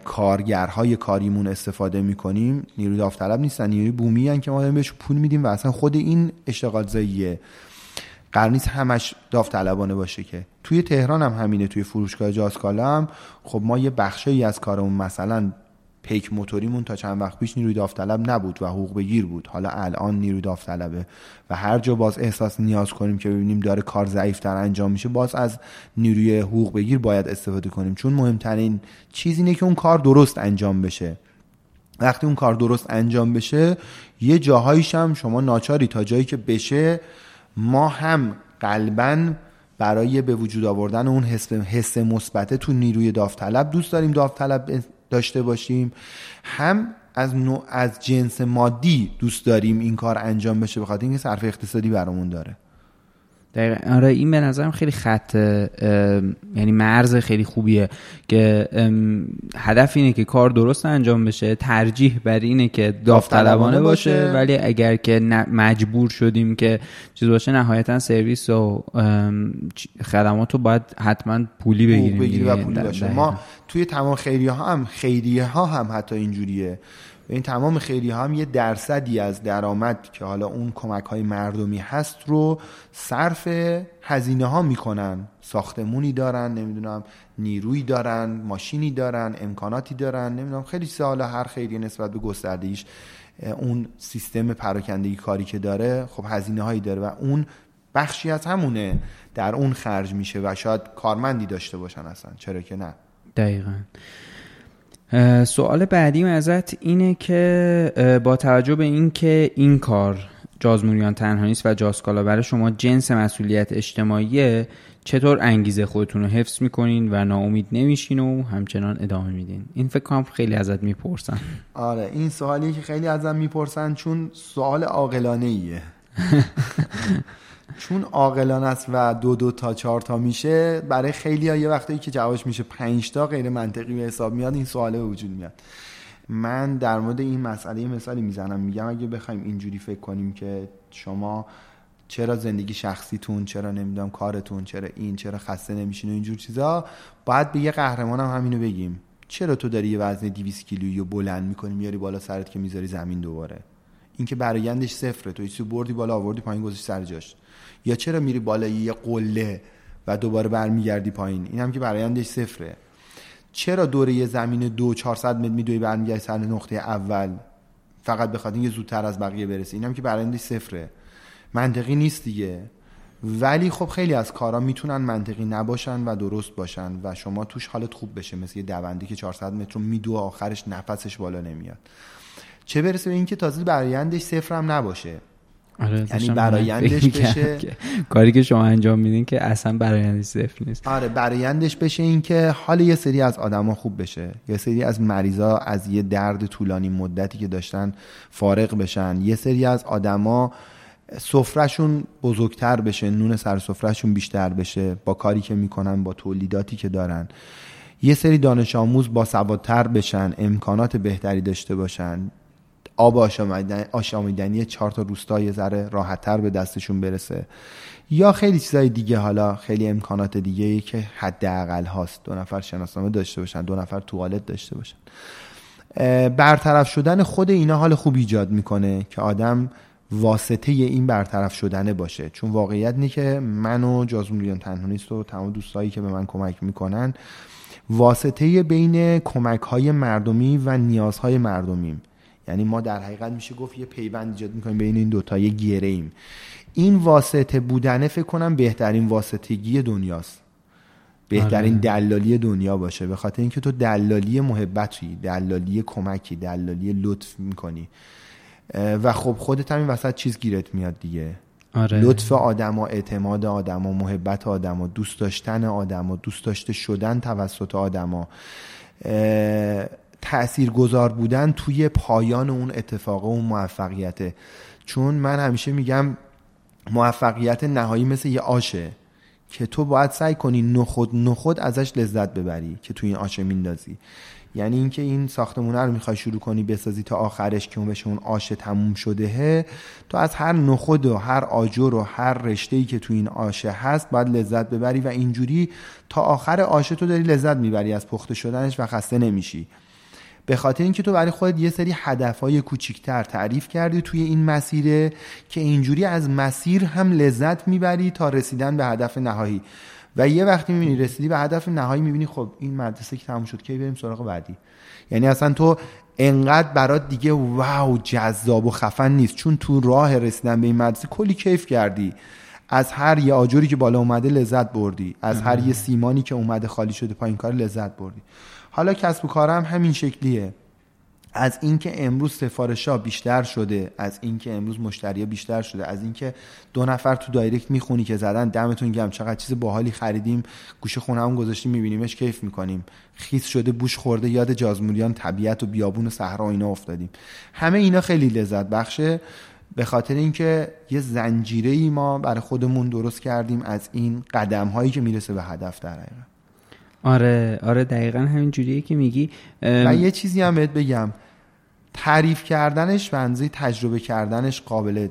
کارگرهای کاریمون استفاده میکنیم نیروی داوطلب نیستن، نیروی بومی ان که ما بهش پول میدیم و اصلا خود این اشتغال زاییه، قرار نیست همش داوطلبانه باشه. که توی تهران هم همینه، توی فروشگاه جاسکالا هم خب ما یه بخشی از کارمون، مثلا پیک موتوریمون تا چند وقت پیش نیروی داوطلب نبود و حقوق بگیر بود، حالا الان نیروی داوطلبه و هر جا باز احساس نیاز کنیم که ببینیم داره کار ضعیف‌تر انجام میشه باز از نیروی حقوق بگیر باید استفاده کنیم، چون مهمترین چیز اینه که اون کار درست انجام بشه. وقتی اون کار درست انجام بشه یه جاهایش هم شما ناچاری تا جایی که بشه ما هم قلباً برای به وجود آوردن اون حس حس مثبت تو نیروی داوطلب دوست داریم داوطلب داشته باشیم، هم از نوع از جنس مادی دوست داریم این کار انجام بشه، بخاطر اینکه صرف اقتصادی برامون داره. دقیقاً. آره این به نظرم خیلی خط، یعنی مرز خیلی خوبیه که هدف اینه که کار درست انجام بشه، ترجیح بر اینه که داوطلبانه باشه. باشه ولی اگر که مجبور شدیم که چیز باشه نهایتا سرویس و خدمات رو باید حتما پولی بگیریم بگیر و پولی باشه. ما توی تمام خیریه ها هم خیریه ها هم حتی اینجوریه، این تمام خیریه هم یه درصدی از درآمد که حالا اون کمک‌های مردمی هست رو صرف هزینه ها میکنن، ساختمونی دارن، نمیدونم نیرویی دارن، ماشینی دارن، امکاناتی دارن، نمیدونم خیلی سالا هر خیریه نسبت به گسترده‌ایش اون سیستم پراکندگی کاری که داره خب هزینه هایی داره و اون بخشی از همونه در اون خرج میشه و شاید کارمندی داشته باشن اصلا، چرا که نه. دقیقاً. سوال بعدی ازت اینه که با توجه به این که این کار جازموریان تنهایی و جاسکالا برای شما جنس مسئولیت اجتماعیه، چطور انگیزه خودتون رو حفظ میکنین و ناامید نمیشین و همچنان ادامه میدین؟ این فکر کنم خیلی ازت میپرسن. آره این سوالیه که خیلی ازم میپرسن چون سوال عاقلانه ایه چون عاقلانه است و دو دو تا چهار تا میشه برای خیلی‌ها، یه وقتایی که جوابش میشه پنج تا غیر منطقی به حساب میاد این سواله به وجود میاد. من در مورد این مسئله مثالی میزنم، میگم اگه بخوایم اینجوری فکر کنیم که شما چرا زندگی شخصیتون، چرا نمیدونم کارتون، چرا این، چرا خسته نمیشین و اینجور چیزا، باید به یه قهرمانم همینو بگیم چرا تو داری یه وزن دویست کیلویی رو بلند می‌کنی میاری بالا سرت که میذاری زمین دوباره، این که برایندش صفره، تو چیزی بردی بالا آوردی پایین گذاشتی سر جاش، یا چرا میری بالای یه قله و دوباره برمیگردی پایین، این هم که برایندش صفره، چرا دوره یه زمین دو چهارصد متر میدوی برمیگردی سر نقطه اول فقط بخاطر اینکه زودتر از بقیه برسی، این هم که برایندش صفره، منطقی نیست دیگه. ولی خب خیلی از کارا میتونن منطقی نباشن و درست باشن و شما توش حالت خوب بشه، مثل یه دوندی که چهارصد متر میدوه آخرش نفسش بالا نمیاد، چه برسه به اینکه تازه برایندش صفر هم نباشه. آره یعنی برایندش بشه کاری که شما انجام میدین که اصلا برایندش صفر نیست. آره برایندش بشه اینکه حال یه سری از آدما خوب بشه، یه سری از مریضا از یه درد طولانی مدتی که داشتن فارغ بشن، یه سری از آدما سفرهشون بزرگتر بشه، نون سر سفرهشون بیشتر بشه با کاری که میکنن، با تولیداتی که دارن، یه سری دانش آموز با سوادتر بشن، امکانات بهتری داشته باشن، آب آشامیدنی چهار تا روستا یه ذره راحت‌تر به دستشون برسه، یا خیلی چیزای دیگه، حالا خیلی امکانات دیگه‌ای که حداقل هاست، دو نفر شناسنامه داشته باشن، دو نفر توالت داشته باشن. برطرف شدن خود اینا حال خوب ایجاد میکنه که آدم واسطه این برطرف شدنه باشه، چون واقعیت اینه که من و جازموریان تنهایی و تمام دوستایی که به من کمک میکنن واسطه بین کمک‌های مردمی و نیازهای مردمیم. یعنی ما در حقیقت میشه گفت یه پیوند ایجاد می‌کنیم بین این دوتا، یه گره ایم. این واسطه بودن فکر کنم بهترین واسطگی دنیاست، بهترین دلالی دنیا باشه، به خاطر اینکه تو دلالی محبتی، دلالی کمکی، دلالی لطف می‌کنی و خب خودت هم این وسط چیز گیرت میاد دیگه. آره. لطف آدما، اعتماد آدما، محبت آدما، دوست داشتن آدما، دوست داشته شدن توسط آدما، تاثیرگذار بودن توی پایان اون اتفاق و اون موفقیت. چون من همیشه میگم موفقیت نهایی مثل یه آشه که تو باید سعی کنی نخود نخود ازش لذت ببری که تو این آش میندازی. یعنی اینکه این ساختمونه رو میخوای شروع کنی بسازی تا آخرش که اون بشه اون آش تموم شدهه، تو از هر نخود و هر آجر و هر رشته‌ای که تو این آش هست باید لذت ببری و اینجوری تا آخر آش تو داری لذت میبری از پخته شدنش و خسته نمیشی. به خاطر اینکه تو برای خودت یه سری هدف‌های کوچیک‌تر تعریف کردی توی این مسیر که اینجوری از مسیر هم لذت میبری تا رسیدن به هدف نهایی. و یه وقتی میبینی رسیدی به هدف نهایی، میبینی خب این مدرسه که تموم شد، کی بریم سراغ بعدی. یعنی اصلا تو انقدر برات دیگه واو جذاب و خفن نیست، چون تو راه رسیدن به این مدرسه کلی کیف کردی، از هر یه آجری که بالا اومده لذت بردی، از هر یه سیمانی که اومده خالی شده پایین کار لذت بردی. حالا کسب و کارم همین شکلیه، از اینکه امروز سفارش‌ها بیشتر شده، از اینکه امروز مشتری‌ها بیشتر شده، از اینکه دو نفر تو دایرکت میخونی که زدن دمتون گرم، چقدر چیز باحالی خریدیم، گوشه خونه‌مون گذاشتیم میبینیمش کیف میکنیم، خیس شده بوش خورده، یاد جازموریان طبیعت و بیابون و صحرا اینا افتادیم. همه اینا خیلی لذت بخشه، به خاطر اینکه یه زنجیره‌ای ما برای خودمون درست کردیم از این قدم‌هایی که میرسه به هدف در واقع. آره آره دقیقاً همین جوریه که میگی. من یه چیزی هم بهت بگم، تعریف کردنش و اندازه تجربه کردنش قابل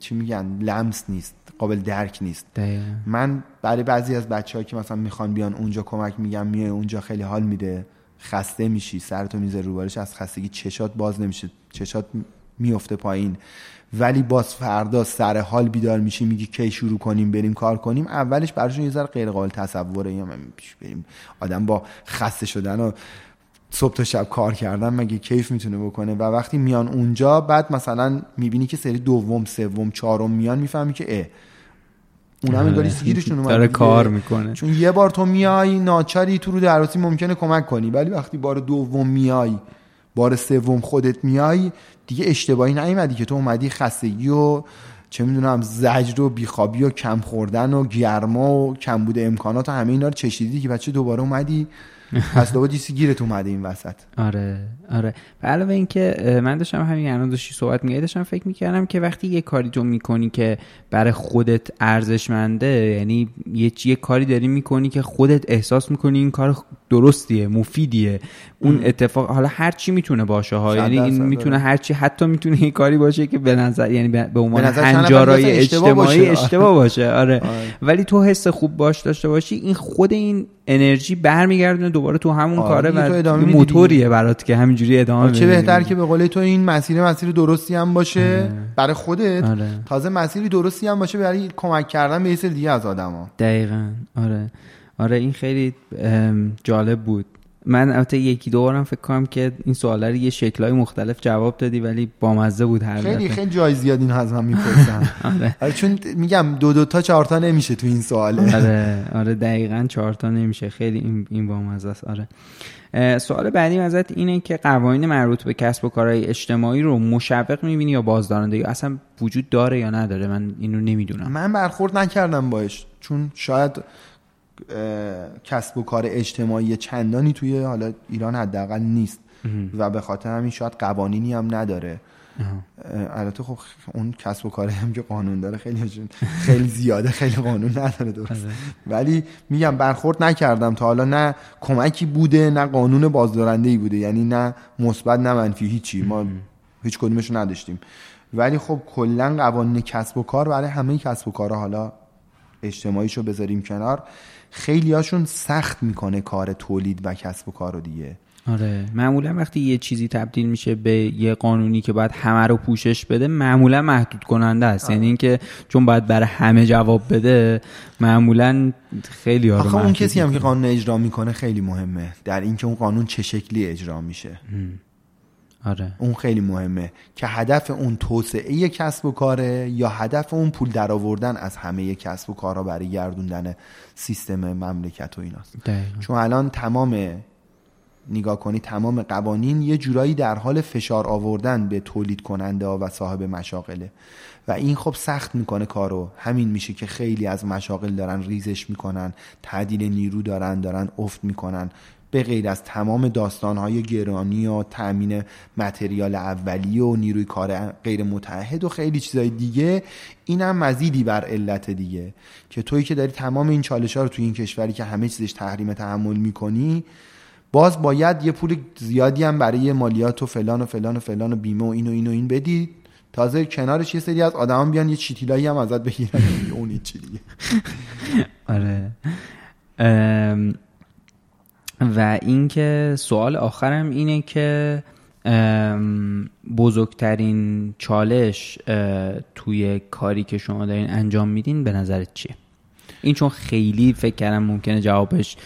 چی میگن لمس نیست، قابل درک نیست. دقیقا. من برای بعضی از بچه‌ها که مثلا میخوان بیان اونجا کمک، میگم میای اونجا خیلی حال میده، خسته میشی، سرتو میذاری رو بالش، از خستگی چشات باز نمیشه، چشات میفته پایین، ولی باز فردا سر حال بیدار میشی میگی کی شروع کنیم بریم کار کنیم. اولش براشون یه ذره غیر قابل تصوره، یا من بریم آدم با خسته شدن و صبح تا شب کار کردن مگه کیف میتونه بکنه. و وقتی میان اونجا بعد مثلا میبینی که سری دوم سوم چهارم میان، میفهمی که اه اونا هم داری سیگیرشون داره کار میکنه. چون یه بار تو میای ناچاری تو رو دروسی ممکنه کمک کنی، ولی وقتی بار دوم میای، بار سوم خودت میای، دیگه اشتباهی نیومدی که تو اومدی خستگی و چه میدونم زجر و بیخوابی و کم خوردن و گرما و کمبود امکانات و همه اینا رو چشیدی که بچه دوباره اومدی پس دوباره دیسی گیرت اومده این وسط. آره آره. و علاوه این که من داشتم همین الان داشتی صحبت میگه، داشتم فکر میکردم که وقتی یه کاری تو میکنی که برای خودت ارزشمنده، یعنی یه یه کاری داری میکنی که خودت احساس میکنی این کار درستیه، مفیدیه، اون اتفاق حالا هر چی میتونه باشه ها، یعنی این میتونه هر چی، حتی میتونه یه کاری باشه که به نظر یعنی به عنوان هنجارای اجتماعی اشتباه باشه. آره. ولی تو حس خوب باش داشته باشی، این خود این انرژی برمیگردونه دوباره تو همون کاره و موتوریه برات که همینجوری ادامه میده. چه بهتر که به قول تو این مسیر مسیر درستی هم باشه. آره. برای خودت. آره. تازه مسیری درستی هم باشه برای کمک کردن به یه سری دیگه از آدما. دقیقاً. آره آره این خیلی جالب بود. من البته یکی دو بارم فکر کنم که این سوالا رو یه شکل‌های مختلف جواب دادی، ولی بامزه بود هر دفعه. خیلی خیلی جای زیاد این از هم می‌پرسن. آره چون میگم دو دو تا چهار تا نمیشه تو این سواله. آره آره دقیقاً چهار تا نمیشه. خیلی این این بامزه است. آره. سوال بعدی ازت اینه که قوانین مربوط به کسب و کارهای اجتماعی رو مشوق می‌بینی یا بازدارنده، یا اصلا وجود داره یا نداره؟ من اینو نمی‌دونم. من برخورد نکردم باش، چون شاید کسب و کار اجتماعی چندانی توی حالا ایران حداقل نیست و به خاطر همین شاید قوانینی هم نداره. البته خب اون کسب و کاری هم که قانون داره خیلی خیلی زیاده، خیلی قانون نداره درست. ولی میگم برخورد نکردم تا حالا، نه کمکی بوده نه قانون بازدارنده‌ای بوده، یعنی نه مثبت نه منفی، هیچی ما هیچ کدومش رو نداشتیم. ولی خب کلا قوانین کسب و کار برای همه کسب و کارها، حالا اجتماعیشو بذاریم کنار، خیلی هاشون سخت میکنه کار تولید و کسب و کار رو دیگه. آره معمولا وقتی یه چیزی تبدیل میشه به یه قانونی که باید همه رو پوشش بده معمولا محدود کننده است. یعنی اینکه چون باید برای همه جواب بده معمولا خیلی آروم. آخه اون کسی هم که قانون اجرا میکنه خیلی مهمه در اینکه اون قانون چه شکلی اجرا میشه. آره اون خیلی مهمه که هدف اون توسعه کسب و کاره یا هدف اون پول درآوردن از همه کسب و کارا برای گردوندن سیستم مملکت و ایناست. چون الان تمام نگاه کنی تمام قوانین یه جورایی در حال فشار آوردن به تولید کننده ها و صاحب مشاغله و این خب سخت میکنه کارو. همین میشه که خیلی از مشاغل دارن ریزش میکنن، تعدیل نیرو دارن دارن افت میکنن، به غیر از تمام داستانهای گرانی و تأمین متریال اولیه و نیروی کار غیر متعهد و خیلی چیزای دیگه. اینم مزیدی بر علت دیگه که تویی که داری تمام این چالش‌ها رو توی این کشوری که همه چیزش تحریم تحمل میکنی باز باید یه پول زیادی هم برای مالیات و فلان و فلان و فلان و بیمه و این و این و این بدید، تازه کنارش یه سری از آدمان بیان یه چیتیلایی هم ازت بگیرن. اون این چی دیگه. آره و این که سوال آخرم اینه که بزرگترین چالش توی کاری که شما دارین انجام میدین به نظرت چیه؟ این چون خیلی فکر کردم ممکنه جوابش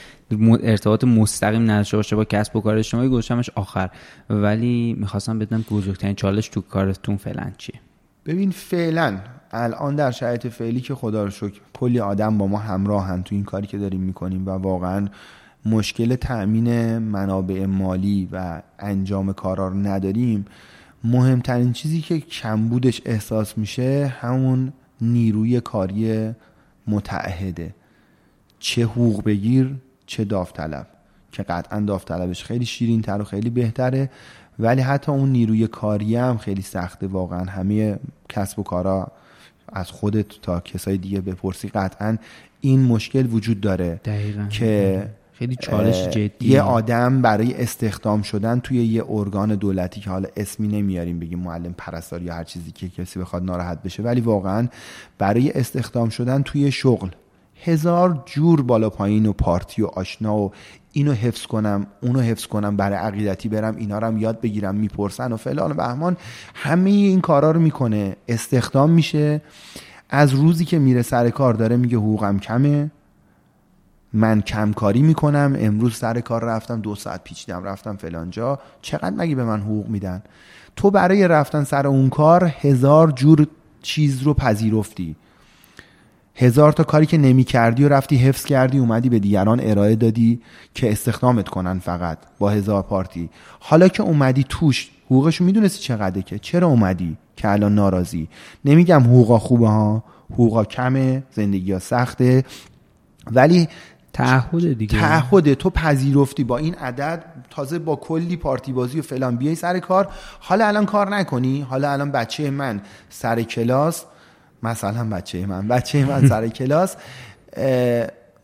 ارتباط مستقیم نداشته باشه با کسب و کار اجتماعی، گذاشتمش آخر، ولی میخواستم بدونم که بزرگترین چالش تو کارتون فعلا چیه؟ ببین فعلا الان در شرایط فعلی که خدا رو شکر کلی آدم با ما همراهن تو این کاری که داریم میکنیم و واقعا مشکل تأمین منابع مالی و انجام کارا رو نداریم. مهمترین چیزی که کمبودش احساس میشه همون نیروی کاری متعهده، چه حقوق بگیر چه داوطلب، که قطعا داوطلبش خیلی شیرین تر و خیلی بهتره، ولی حتی اون نیروی کاری هم خیلی سخته واقعا. همه کسب و کارا از خودت تا کسای دیگه بپرسی قطعا این مشکل وجود داره. دقیقا. که خیلی چالش جدیه. یه آدم برای استخدام شدن توی یه ارگان دولتی که حالا اسمی نمیاریم بگیم معلم پرستار یا هر چیزی که کسی بخواد ناراحت بشه، ولی واقعا برای استخدام شدن توی شغل هزار جور بالا پایین و پارتی و آشنا و اینو حفظ کنم اونو حفظ کنم، برای عقیدتی برم اینا رو هم یاد بگیرم، میپرسن و فلان و بهمان، همه این کارا رو میکنه، استخدام میشه، از روزی که میره سر کار داره میگه حقوقم کمه، من کم کاری میکنم، امروز سر کار رفتم دو ساعت پیچیدم رفتم فلان جا، چقدر مگه به من حقوق میدن؟ تو برای رفتن سر اون کار هزار جور چیز رو پذیرفتی، هزار تا کاری که نمی کردی و رفتی حفظ کردی اومدی به دیگران ارائه دادی که استخدامت کنن فقط با هزار پارتی. حالا که اومدی توش حقوقشو میدونستی چقدره، که چرا اومدی که الان ناراضی؟ نمیگم حقوقا خوبه ها، حقوقا کمه، زندگی ها سخته، ولی تعهد دیگه، تعهد تو پذیرفتی با این عدد، تازه با کلی پارتی بازی و فلان بیای سر کار. حالا الان کار نکنی، حالا الان بچه من سر کلاس، مثلا بچه من بچه من سر کلاس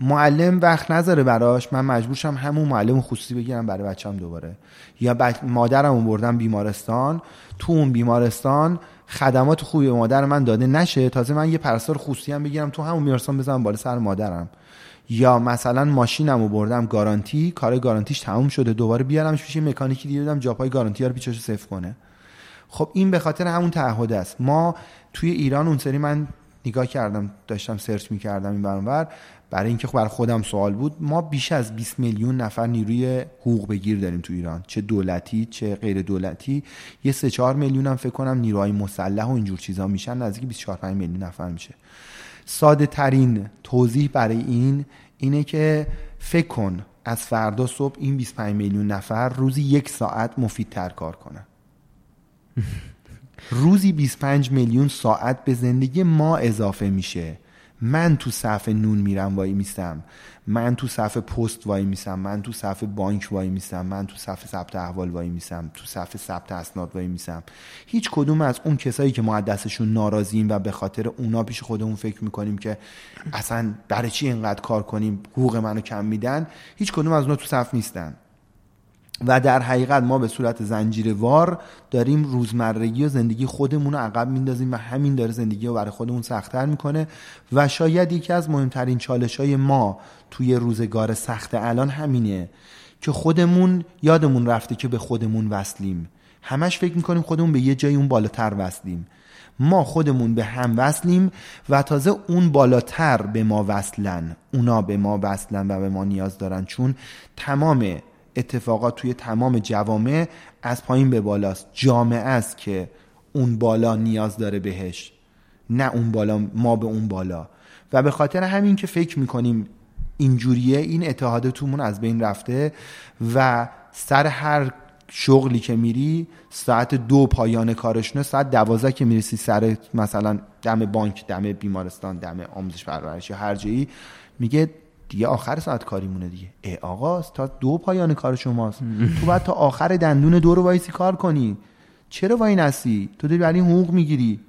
معلم وقت نذاره براش، من مجبورشم همون معلم خصوصی بگیرم برای بچه‌ام دوباره، یا بچ... مادرمو بردم بیمارستان، تو اون بیمارستان خدمات خوبی به مادر من داده نشه، تازه من یه پرستار خصوصی هم بگیرم تو همون بیمارستان بزنم بالا سر مادرم، یا مثلا ماشینمو بردم گارانتی، کار گارانتیش تموم شده، دوباره بیارمش پیش مکانیکی دیگه بدم جاپای گارانتی رو پیچش صفر کنه. خب این به خاطر همون تعهد است. ما توی ایران اون سری من نگاه کردم، داشتم سرچ می‌کردم این برانور برای اینکه برای خودم سوال بود، ما بیش از بیست میلیون نفر نیروی حقوق بگیر داریم تو ایران، چه دولتی چه غیر دولتی، یه سه چهار میلیون هم فکر کنم نیروهای مسلح و اینجور چیزا میشن، نزدیک بیست و چهار میلیون نفر میشه. ساده ترین توضیح برای این اینه که فکر کن از فردا صبح این بیست و پنج میلیون نفر روزی یک ساعت مفیدتر کار کنن. روزی بیست و پنج میلیون ساعت به زندگی ما اضافه میشه. من تو صف نون میرم وای میستم، من تو صف پست وای میستم، من تو صف بانک وای میستم، من تو صف ثبت احوال وای میستم، تو صف ثبت اسناد وای میستم. هیچ کدوم از اون کسایی که ما دستشون ناراضیم و به خاطر اونا پیش خودمون فکر میکنیم که اصلا برای چی اینقدر کار کنیم، حقوق منو کم میدن، هیچ کدوم از اونا تو صف نیستن و در حقیقت ما به صورت زنجیروار داریم روزمرگی و زندگی خودمون رو عقب میندازیم و همین داره زندگی رو برای خودمون سخت‌تر میکنه. و شاید یکی از مهمترین چالش‌های ما توی روزگار سخت الان همینه که خودمون یادمون رفته که به خودمون وصلیم. همش فکر میکنیم خودمون به یه جای اون بالاتر وصلیم. ما خودمون به هم وصلیم و تازه اون بالاتر به ما وصلن، اونا به ما وصلن و به ما نیاز دارن، چون تمام اتفاقات توی تمام جوامع از پایین به بالاست. جامعه است که اون بالا نیاز داره بهش، نه اون بالا ما به اون بالا. و به خاطر همین که فکر میکنیم اینجوریه، این اتحاد تومون از بین رفته و سر هر شغلی که میری ساعت دو پایان کارشونه، ساعت دوازده که میرسی سر مثلا دم بانک، دم بیمارستان، دم آموزش پرورش یا هر جایی، میگه دیگه آخر ساعت کاریمونه دیگه. ای آقا تا دو پایان کار شماست، تو باید تا آخر دندون دو رو وایسی کار کنی. چرا وای نسی؟ تو داری برای حقوق میگیری،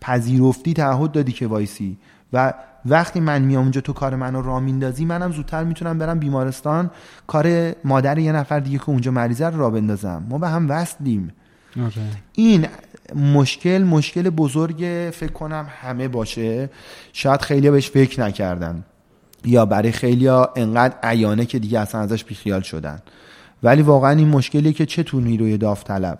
پذیرفتی، تعهد دادی که وایسی. و وقتی من میام اونجا تو کار منو راه میندازی، منم زودتر میتونم برم بیمارستان کار مادر یه نفر دیگه که اونجا مریضه رو راه بندازم. ما به هم وصلیم. okay. این مشکل مشکل بزرگ فکر کنم همه باشه. شاید خیلی بهش فکر نکردن یا برای خیلیا انقدر عیانه که دیگه اصلا ازش بیخیال شدن، ولی واقعا این مشکلیه که چه تو نیروی داوطلب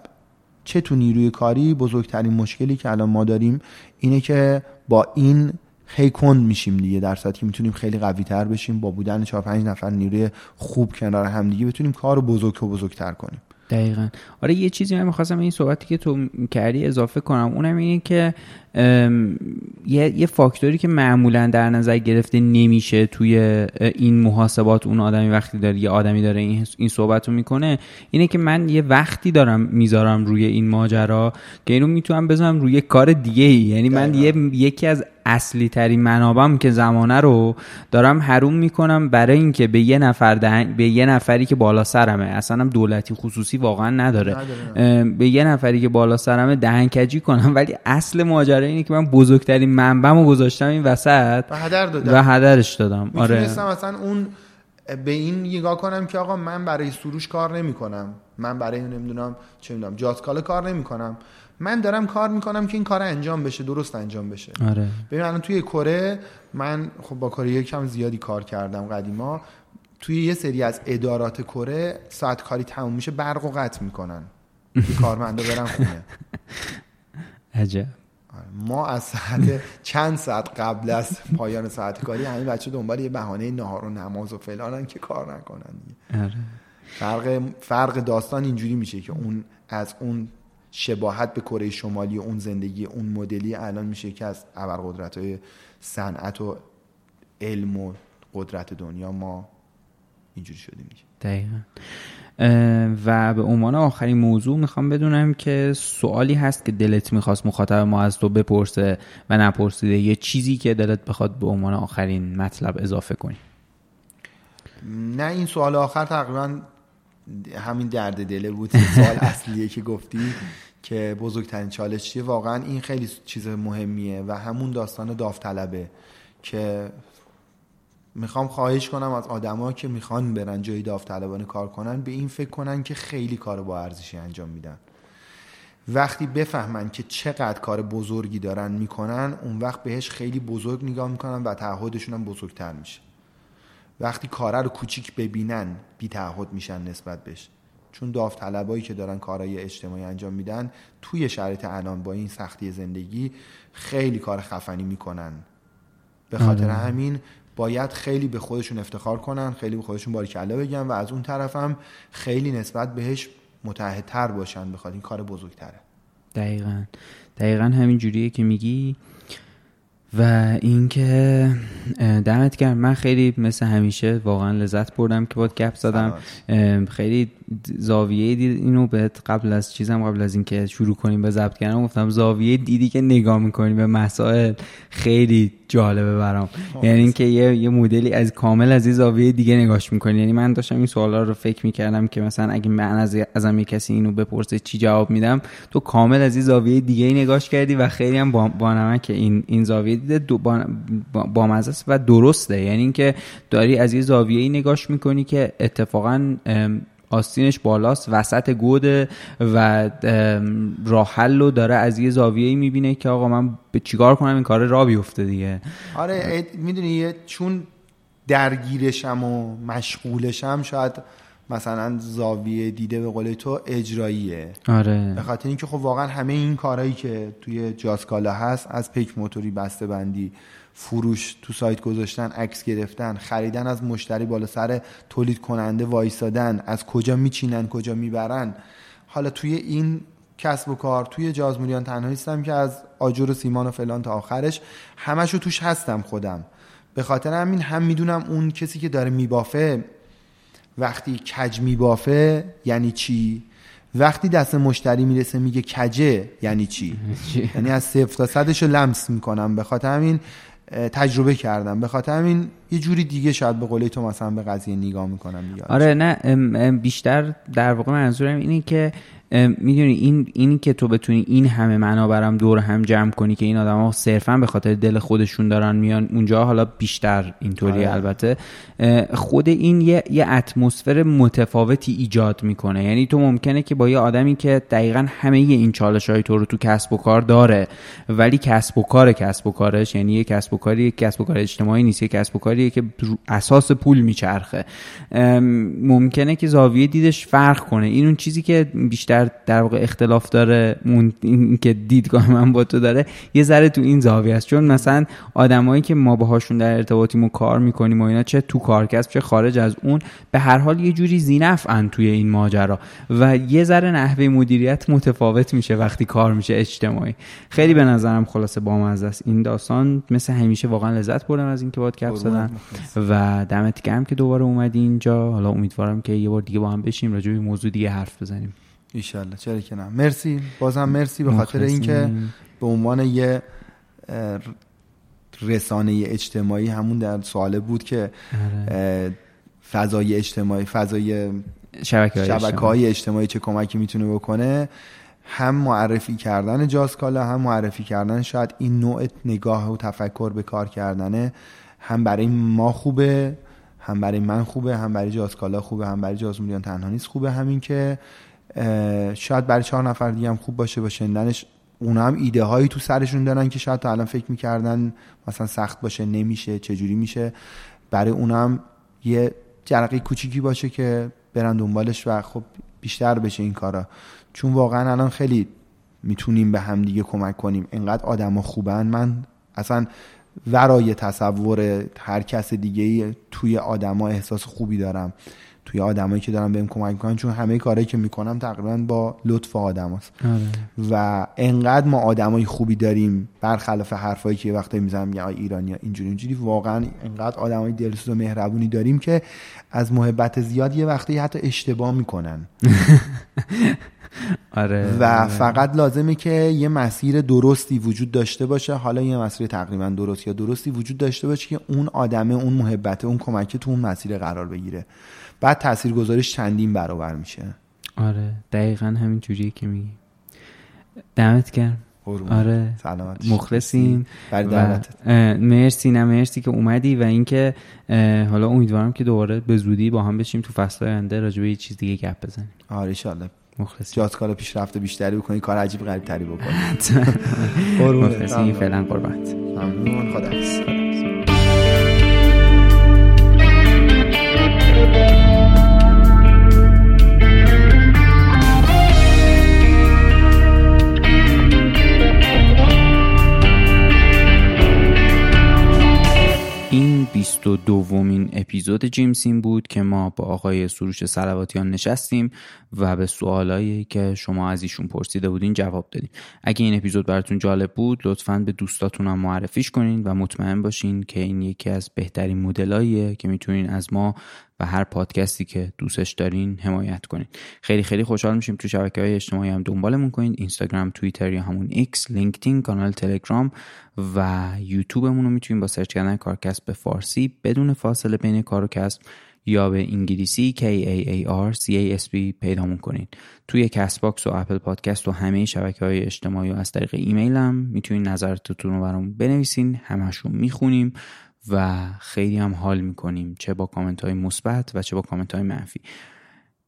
چه تو نیروی کاری بزرگترین مشکلی که الان ما داریم اینه که با این هی کند میشیم دیگه، در صورتی که میتونیم خیلی قوی تر بشیم با بودن چهار پنج نفر نیروی خوب کنار هم دیگه، بتونیم کارو بزرگ و بزرگتر کنیم. دقیقاً. آره یه چیزی من می‌خواستم این صحبتی که تو کردی اضافه کنم، اونم اینه که یه یه فاکتوری که معمولاً در نظر گرفته نمیشه توی این محاسبات، اون آدمی وقتی داره یه آدمی داره این این صحبتو میکنه، اینه که من یه وقتی دارم میذارم روی این ماجرا که اینو میتونم بذارم روی کار دیگه. یعنی دقیقاً. من یه یکی از اصلی ترین منابعم که زمانه رو دارم حروم میکنم برای اینکه به یه نفر دهن... به یه نفری که بالا سرمه، اصلا هم دولتی خصوصی واقعا نداره، نداره. به یه نفری که بالا سرمه دهنکجی کنم، ولی اصل ماجرا اینه که من بزرگترین منبعمو گذاشتم این وسط و هدر دادم و هدرش دادم. آره میتونستم اصلا اون به این نگاه کنم که آقا من برای سروش کار نمیکنم، من برای نمیدونم چه میدونم جاسکالا کار نمیکنم، من دارم کار میکنم که این کار انجام بشه، درست انجام بشه. آره. ببین الان توی کره، من خب با کره یکم زیادی کار کردم قدیما، توی یه سری از ادارات کره ساعت کاری تموم میشه برقو قطع میکنن کارمندا برن خونه. عجب. ما از ساعت چند ساعت قبل از پایان ساعت کاری همین بچه دنبال یه بهانه نهار و نماز و فلانن که کار نکنن. آره. فرق فرق داستان اینجوری میشه که اون از اون شباهت به کره شمالی و اون زندگی اون مدلی الان میشه که از ابرقدرت‌های صنعت و علم و قدرت دنیا ما اینجوری شدیم. دقیقاً. و به عنوان آخرین موضوع میخوام بدونم که سوالی هست که دلت میخواست مخاطب ما از تو بپرسه و نپرسیده، یه چیزی که دلت بخواد به عنوان آخرین مطلب اضافه کنی؟ نه، این سوال آخر تقریباً همین درد دله بود. سوال اصلیه که گفتی که بزرگترین چالش چیه، واقعا این خیلی چیز مهمیه و همون داستان داوطلبه که میخوام خواهش کنم از آدما که میخوان برن جای داوطلبانه کار کنن به این فکر کنن که خیلی کار با ارزشی انجام میدن. وقتی بفهمن که چقدر کار بزرگی دارن میکنن، اون وقت بهش خیلی بزرگ نگاه میکنن و تعهدشون هم بزرگتر میشه. وقتی کاره رو کوچیک ببینن، بی تعهد میشن نسبت بهش. چون داوطلبایی که دارن کارهای اجتماعی انجام میدن توی شرایط الان با این سختی زندگی خیلی کار خفنی میکنن. به خاطر همین باید خیلی به خودشون افتخار کنن، خیلی به خودشون باریکلا بگن و از اون طرف هم خیلی نسبت بهش متعهدتر باشن، بخاطر این کار بزرگتره. دقیقاً. دقیقاً همین جوریه که میگی. و اینکه دمت گرم، من خیلی مثل همیشه واقعا لذت بردم که باهات گپ زدم. خیلی زاویه دید اینو بهت قبل از چیزم قبل از اینکه شروع کنیم به ضبط کردن گفتم، زاویه دیدی که نگاه می‌کنی به مسائل خیلی جالبه برام. یعنی اینکه یه یه مدلی از کامل از این زاویه دیگه نگاش می‌کنی. یعنی من داشتم این سوالا رو فکر می‌کردم که مثلا اگه من از ازم یه کسی اینو بپرسه چی جواب میدم، تو کامل از این زاویه دیگه نگاش کردی و خیلی هم با بانمه که این این زاویه دو با, با مزه است و درسته. یعنی اینکه داری از یه زاویه‌ای نگاش میکنی که اتفاقا آستینش بالاست، وسط گوده و راه حلو داره از یه زاویه‌ای میبینه که آقا من چیکار کنم این کار راه بیفته دیگه. آره میدونی چون درگیرشم و مشغولشم شاید مثلا زاویه دیده به قول تو اجراییه. آره. به خاطر اینکه خب واقعا همه این کارهایی که توی جاسکالا هست، از پیک موتوری، بسته بندی، فروش، تو سایت گذاشتن، عکس گرفتن، خریدن از مشتری، بالا سر تولید کننده وایسادن، از کجا میچینن کجا میبرن. حالا توی این کسب و کار توی جازموریان تنهایی هستم که از آجر و سیمان و فلان تا آخرش همشو توش هستم خودم. به خاطر همین هم میدونم اون کسی که داره میبافه وقتی کج میبافه یعنی چی، وقتی دست مشتری میرسه میگه کجه یعنی چی. یعنی از صفر تا صدشو لمس میکنم. به خاطر همین تجربه کردم. به خاطر همین یه جوری دیگه شاید به قول تو مثلا به قضیه نگاه میکنم دیگه. آره نه بیشتر در واقع منظورم اینه که میدونی این این که تو بتونی این همه منابرم دور هم جمع کنی که این آدما صرفا به خاطر دل خودشون دارن میان اونجا، حالا بیشتر اینطوری البته، خود این یه یه اتمسفر متفاوتی ایجاد میکنه. یعنی تو ممکنه که با یه آدمی که دقیقاً همه این چالش‌های تو رو تو کسب و کار داره، ولی کسب و کار کسب و کارش، یعنی یه کسب و کاری کسب و کار اجتماعی نیست، یه کسب و کاریه که اساس پول میچرخه، ممکنه که زاویه دیدش فرق کنه. این اون چیزی که بیشتر در واقع اختلاف داره، این که دیدگاه من با تو داره یه ذره تو این زاویه است. چون مثلا آدمایی که ما باهاشون در ارتباطیم و کار میکنیم و اینا، چه تو کارکسب چه خارج از اون، به هر حال یه جوری ذینفعن توی این ماجرا و یه ذره نحوه مدیریت متفاوت میشه وقتی کار میشه اجتماعی. خیلی به نظرم خلاصه بامزه است این داستان. مثل همیشه واقعا لذت بردم از اینکه باهات گپ زدم و دمت گرم که دوباره اومدی اینجا. حالا امیدوارم که یه بار دیگه با هم بشیم راجع به موضوع دیگه حرف بزنیم ان شاء الله. چرا که نه. مرسی، بازم مرسی به خاطر اینکه به عنوان یه رسانه اجتماعی، همون در سواله بود که فضای اجتماعی، فضای شبکه‌های شبکه‌های اجتماعی چه کمکی میتونه بکنه، هم معرفی کردن جاسکالا، هم معرفی کردن شاید این نوع نگاه و تفکر به کار کردنه، هم برای ما خوبه، هم برای من خوبه، هم برای جاسکالا خوبه، هم برای جازموریان تنها نیست خوبه. همین که شاید برای چهار نفر دیگه هم خوب باشه با شنیدنش. اونا هم ایده هایی تو سرشون دارن که شاید تا الان فکر میکردن مثلا سخت باشه، نمیشه، چجوری میشه، برای اونا هم یه جرقه کوچیکی باشه که برن دنبالش و خب بیشتر بشه این کارا. چون واقعا الان خیلی میتونیم به هم دیگه کمک کنیم، اینقدر آدم ها خوبن. من اصلا ورای تصور هر کس دیگه‌ای توی آدم ها احساس خوبی دارم، توی آدمایی که دارن بهم کمک میکنن، چون همه کارهایی که میکنم تقریبا با لطف آدماست. آره. و انقدر ما آدمای خوبی داریم، برخلاف حرفایی که وقتی میزنم میگن ایرانیا اینجوری اینجوری، واقعا انقدر آدمای دلسوز و مهربونی داریم که از محبت زیاد یه وقتی حتی اشتباه میکنن. آره. و فقط لازمه که یه مسیر درستی وجود داشته باشه، حالا یه مسیر تقریبا درست یا درستی وجود داشته باشه که اون آدمه، اون محبته، اون کمکه تو اون مسیر قرار بگیره، بعد تاثیرگذاریش چندین برابر میشه. آره دقیقاً همین جوریه که میگی. دمت گرم. آره سلامت. مخلصین برای دعوتت. مرسی نه مرسی که اومدی و اینکه حالا امیدوارم که دوباره به زودی با هم بشیم تو فصل‌های آینده راجع به یه چیز دیگه گپ بزنیم. آره ان شاء الله. مخلصین. جاسکالا پیشرفت بیشتری بکنی، کار عجیب غریب تری بکنی. مخلصین. فعلا قربانت. ممنون. خداحافظ. این بیست و دومین اپیزود جیمسین بود که ما با آقای سروش سلواتیان نشستیم و به سوالایی که شما از ایشون پرسیده بودین جواب دادیم. اگه این اپیزود براتون جالب بود لطفاً به دوستاتون هم معرفیش کنین و مطمئن باشین که این یکی از بهترین مدلاییه که میتونین از ما و هر پادکستی که دوستش دارین حمایت کنین. خیلی خیلی خوشحال میشیم. تو شبکه‌های اجتماعی هم دنبالمون کنین، اینستاگرام، توییتر یا همون ایکس، لینکدین، کانال تلگرام و یوتیوبمون رو میتونین با سرچ کردن کارکسب به فارسی بدون فاصله بین کار و کسب یا به انگلیسی کی ای ای آر سی ای اس بی پیدامون کنین. توی کست باکس و اپل پادکست و همه شبکه‌های اجتماعی و از طریق ایمیل هم میتونین نظرتون رو برام بنویسین، همه‌شون میخونیم و خیلی هم حال میکنیم، چه با کامنت های مثبت و چه با کامنت های منفی.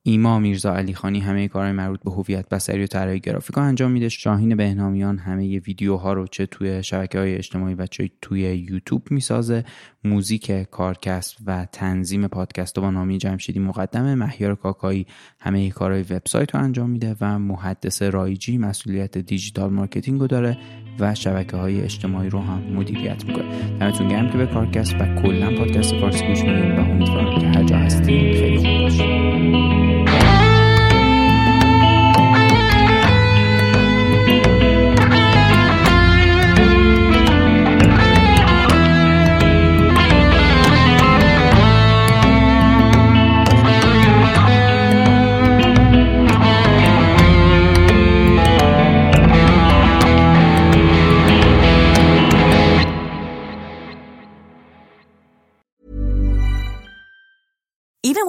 ایما میرزا علیخانی همه کارهای مربوط به هویت بصری و طراحی گرافیک انجام میده. شاهین بهنامیان همه ی ویدیوها رو چه توی شبکه‌های اجتماعی و چه توی یوتیوب میسازه. موزیک کارکسب و تنظیم پادکست با نامی جمشیدی مقدمه. مهیار کاکایی همه ی کارهای وبسایت رو انجام میده و محدث رایجی مسئولیت دیجیتال مارکتینگ رو داره و شبکه‌های اجتماعی رو هم مدیریت میکنه. دمتون گرم که به کارکسب و کلا پادکست فارسی گوش میدید و امیدوارم که هر جا هستید خیلی خوب باشید. Even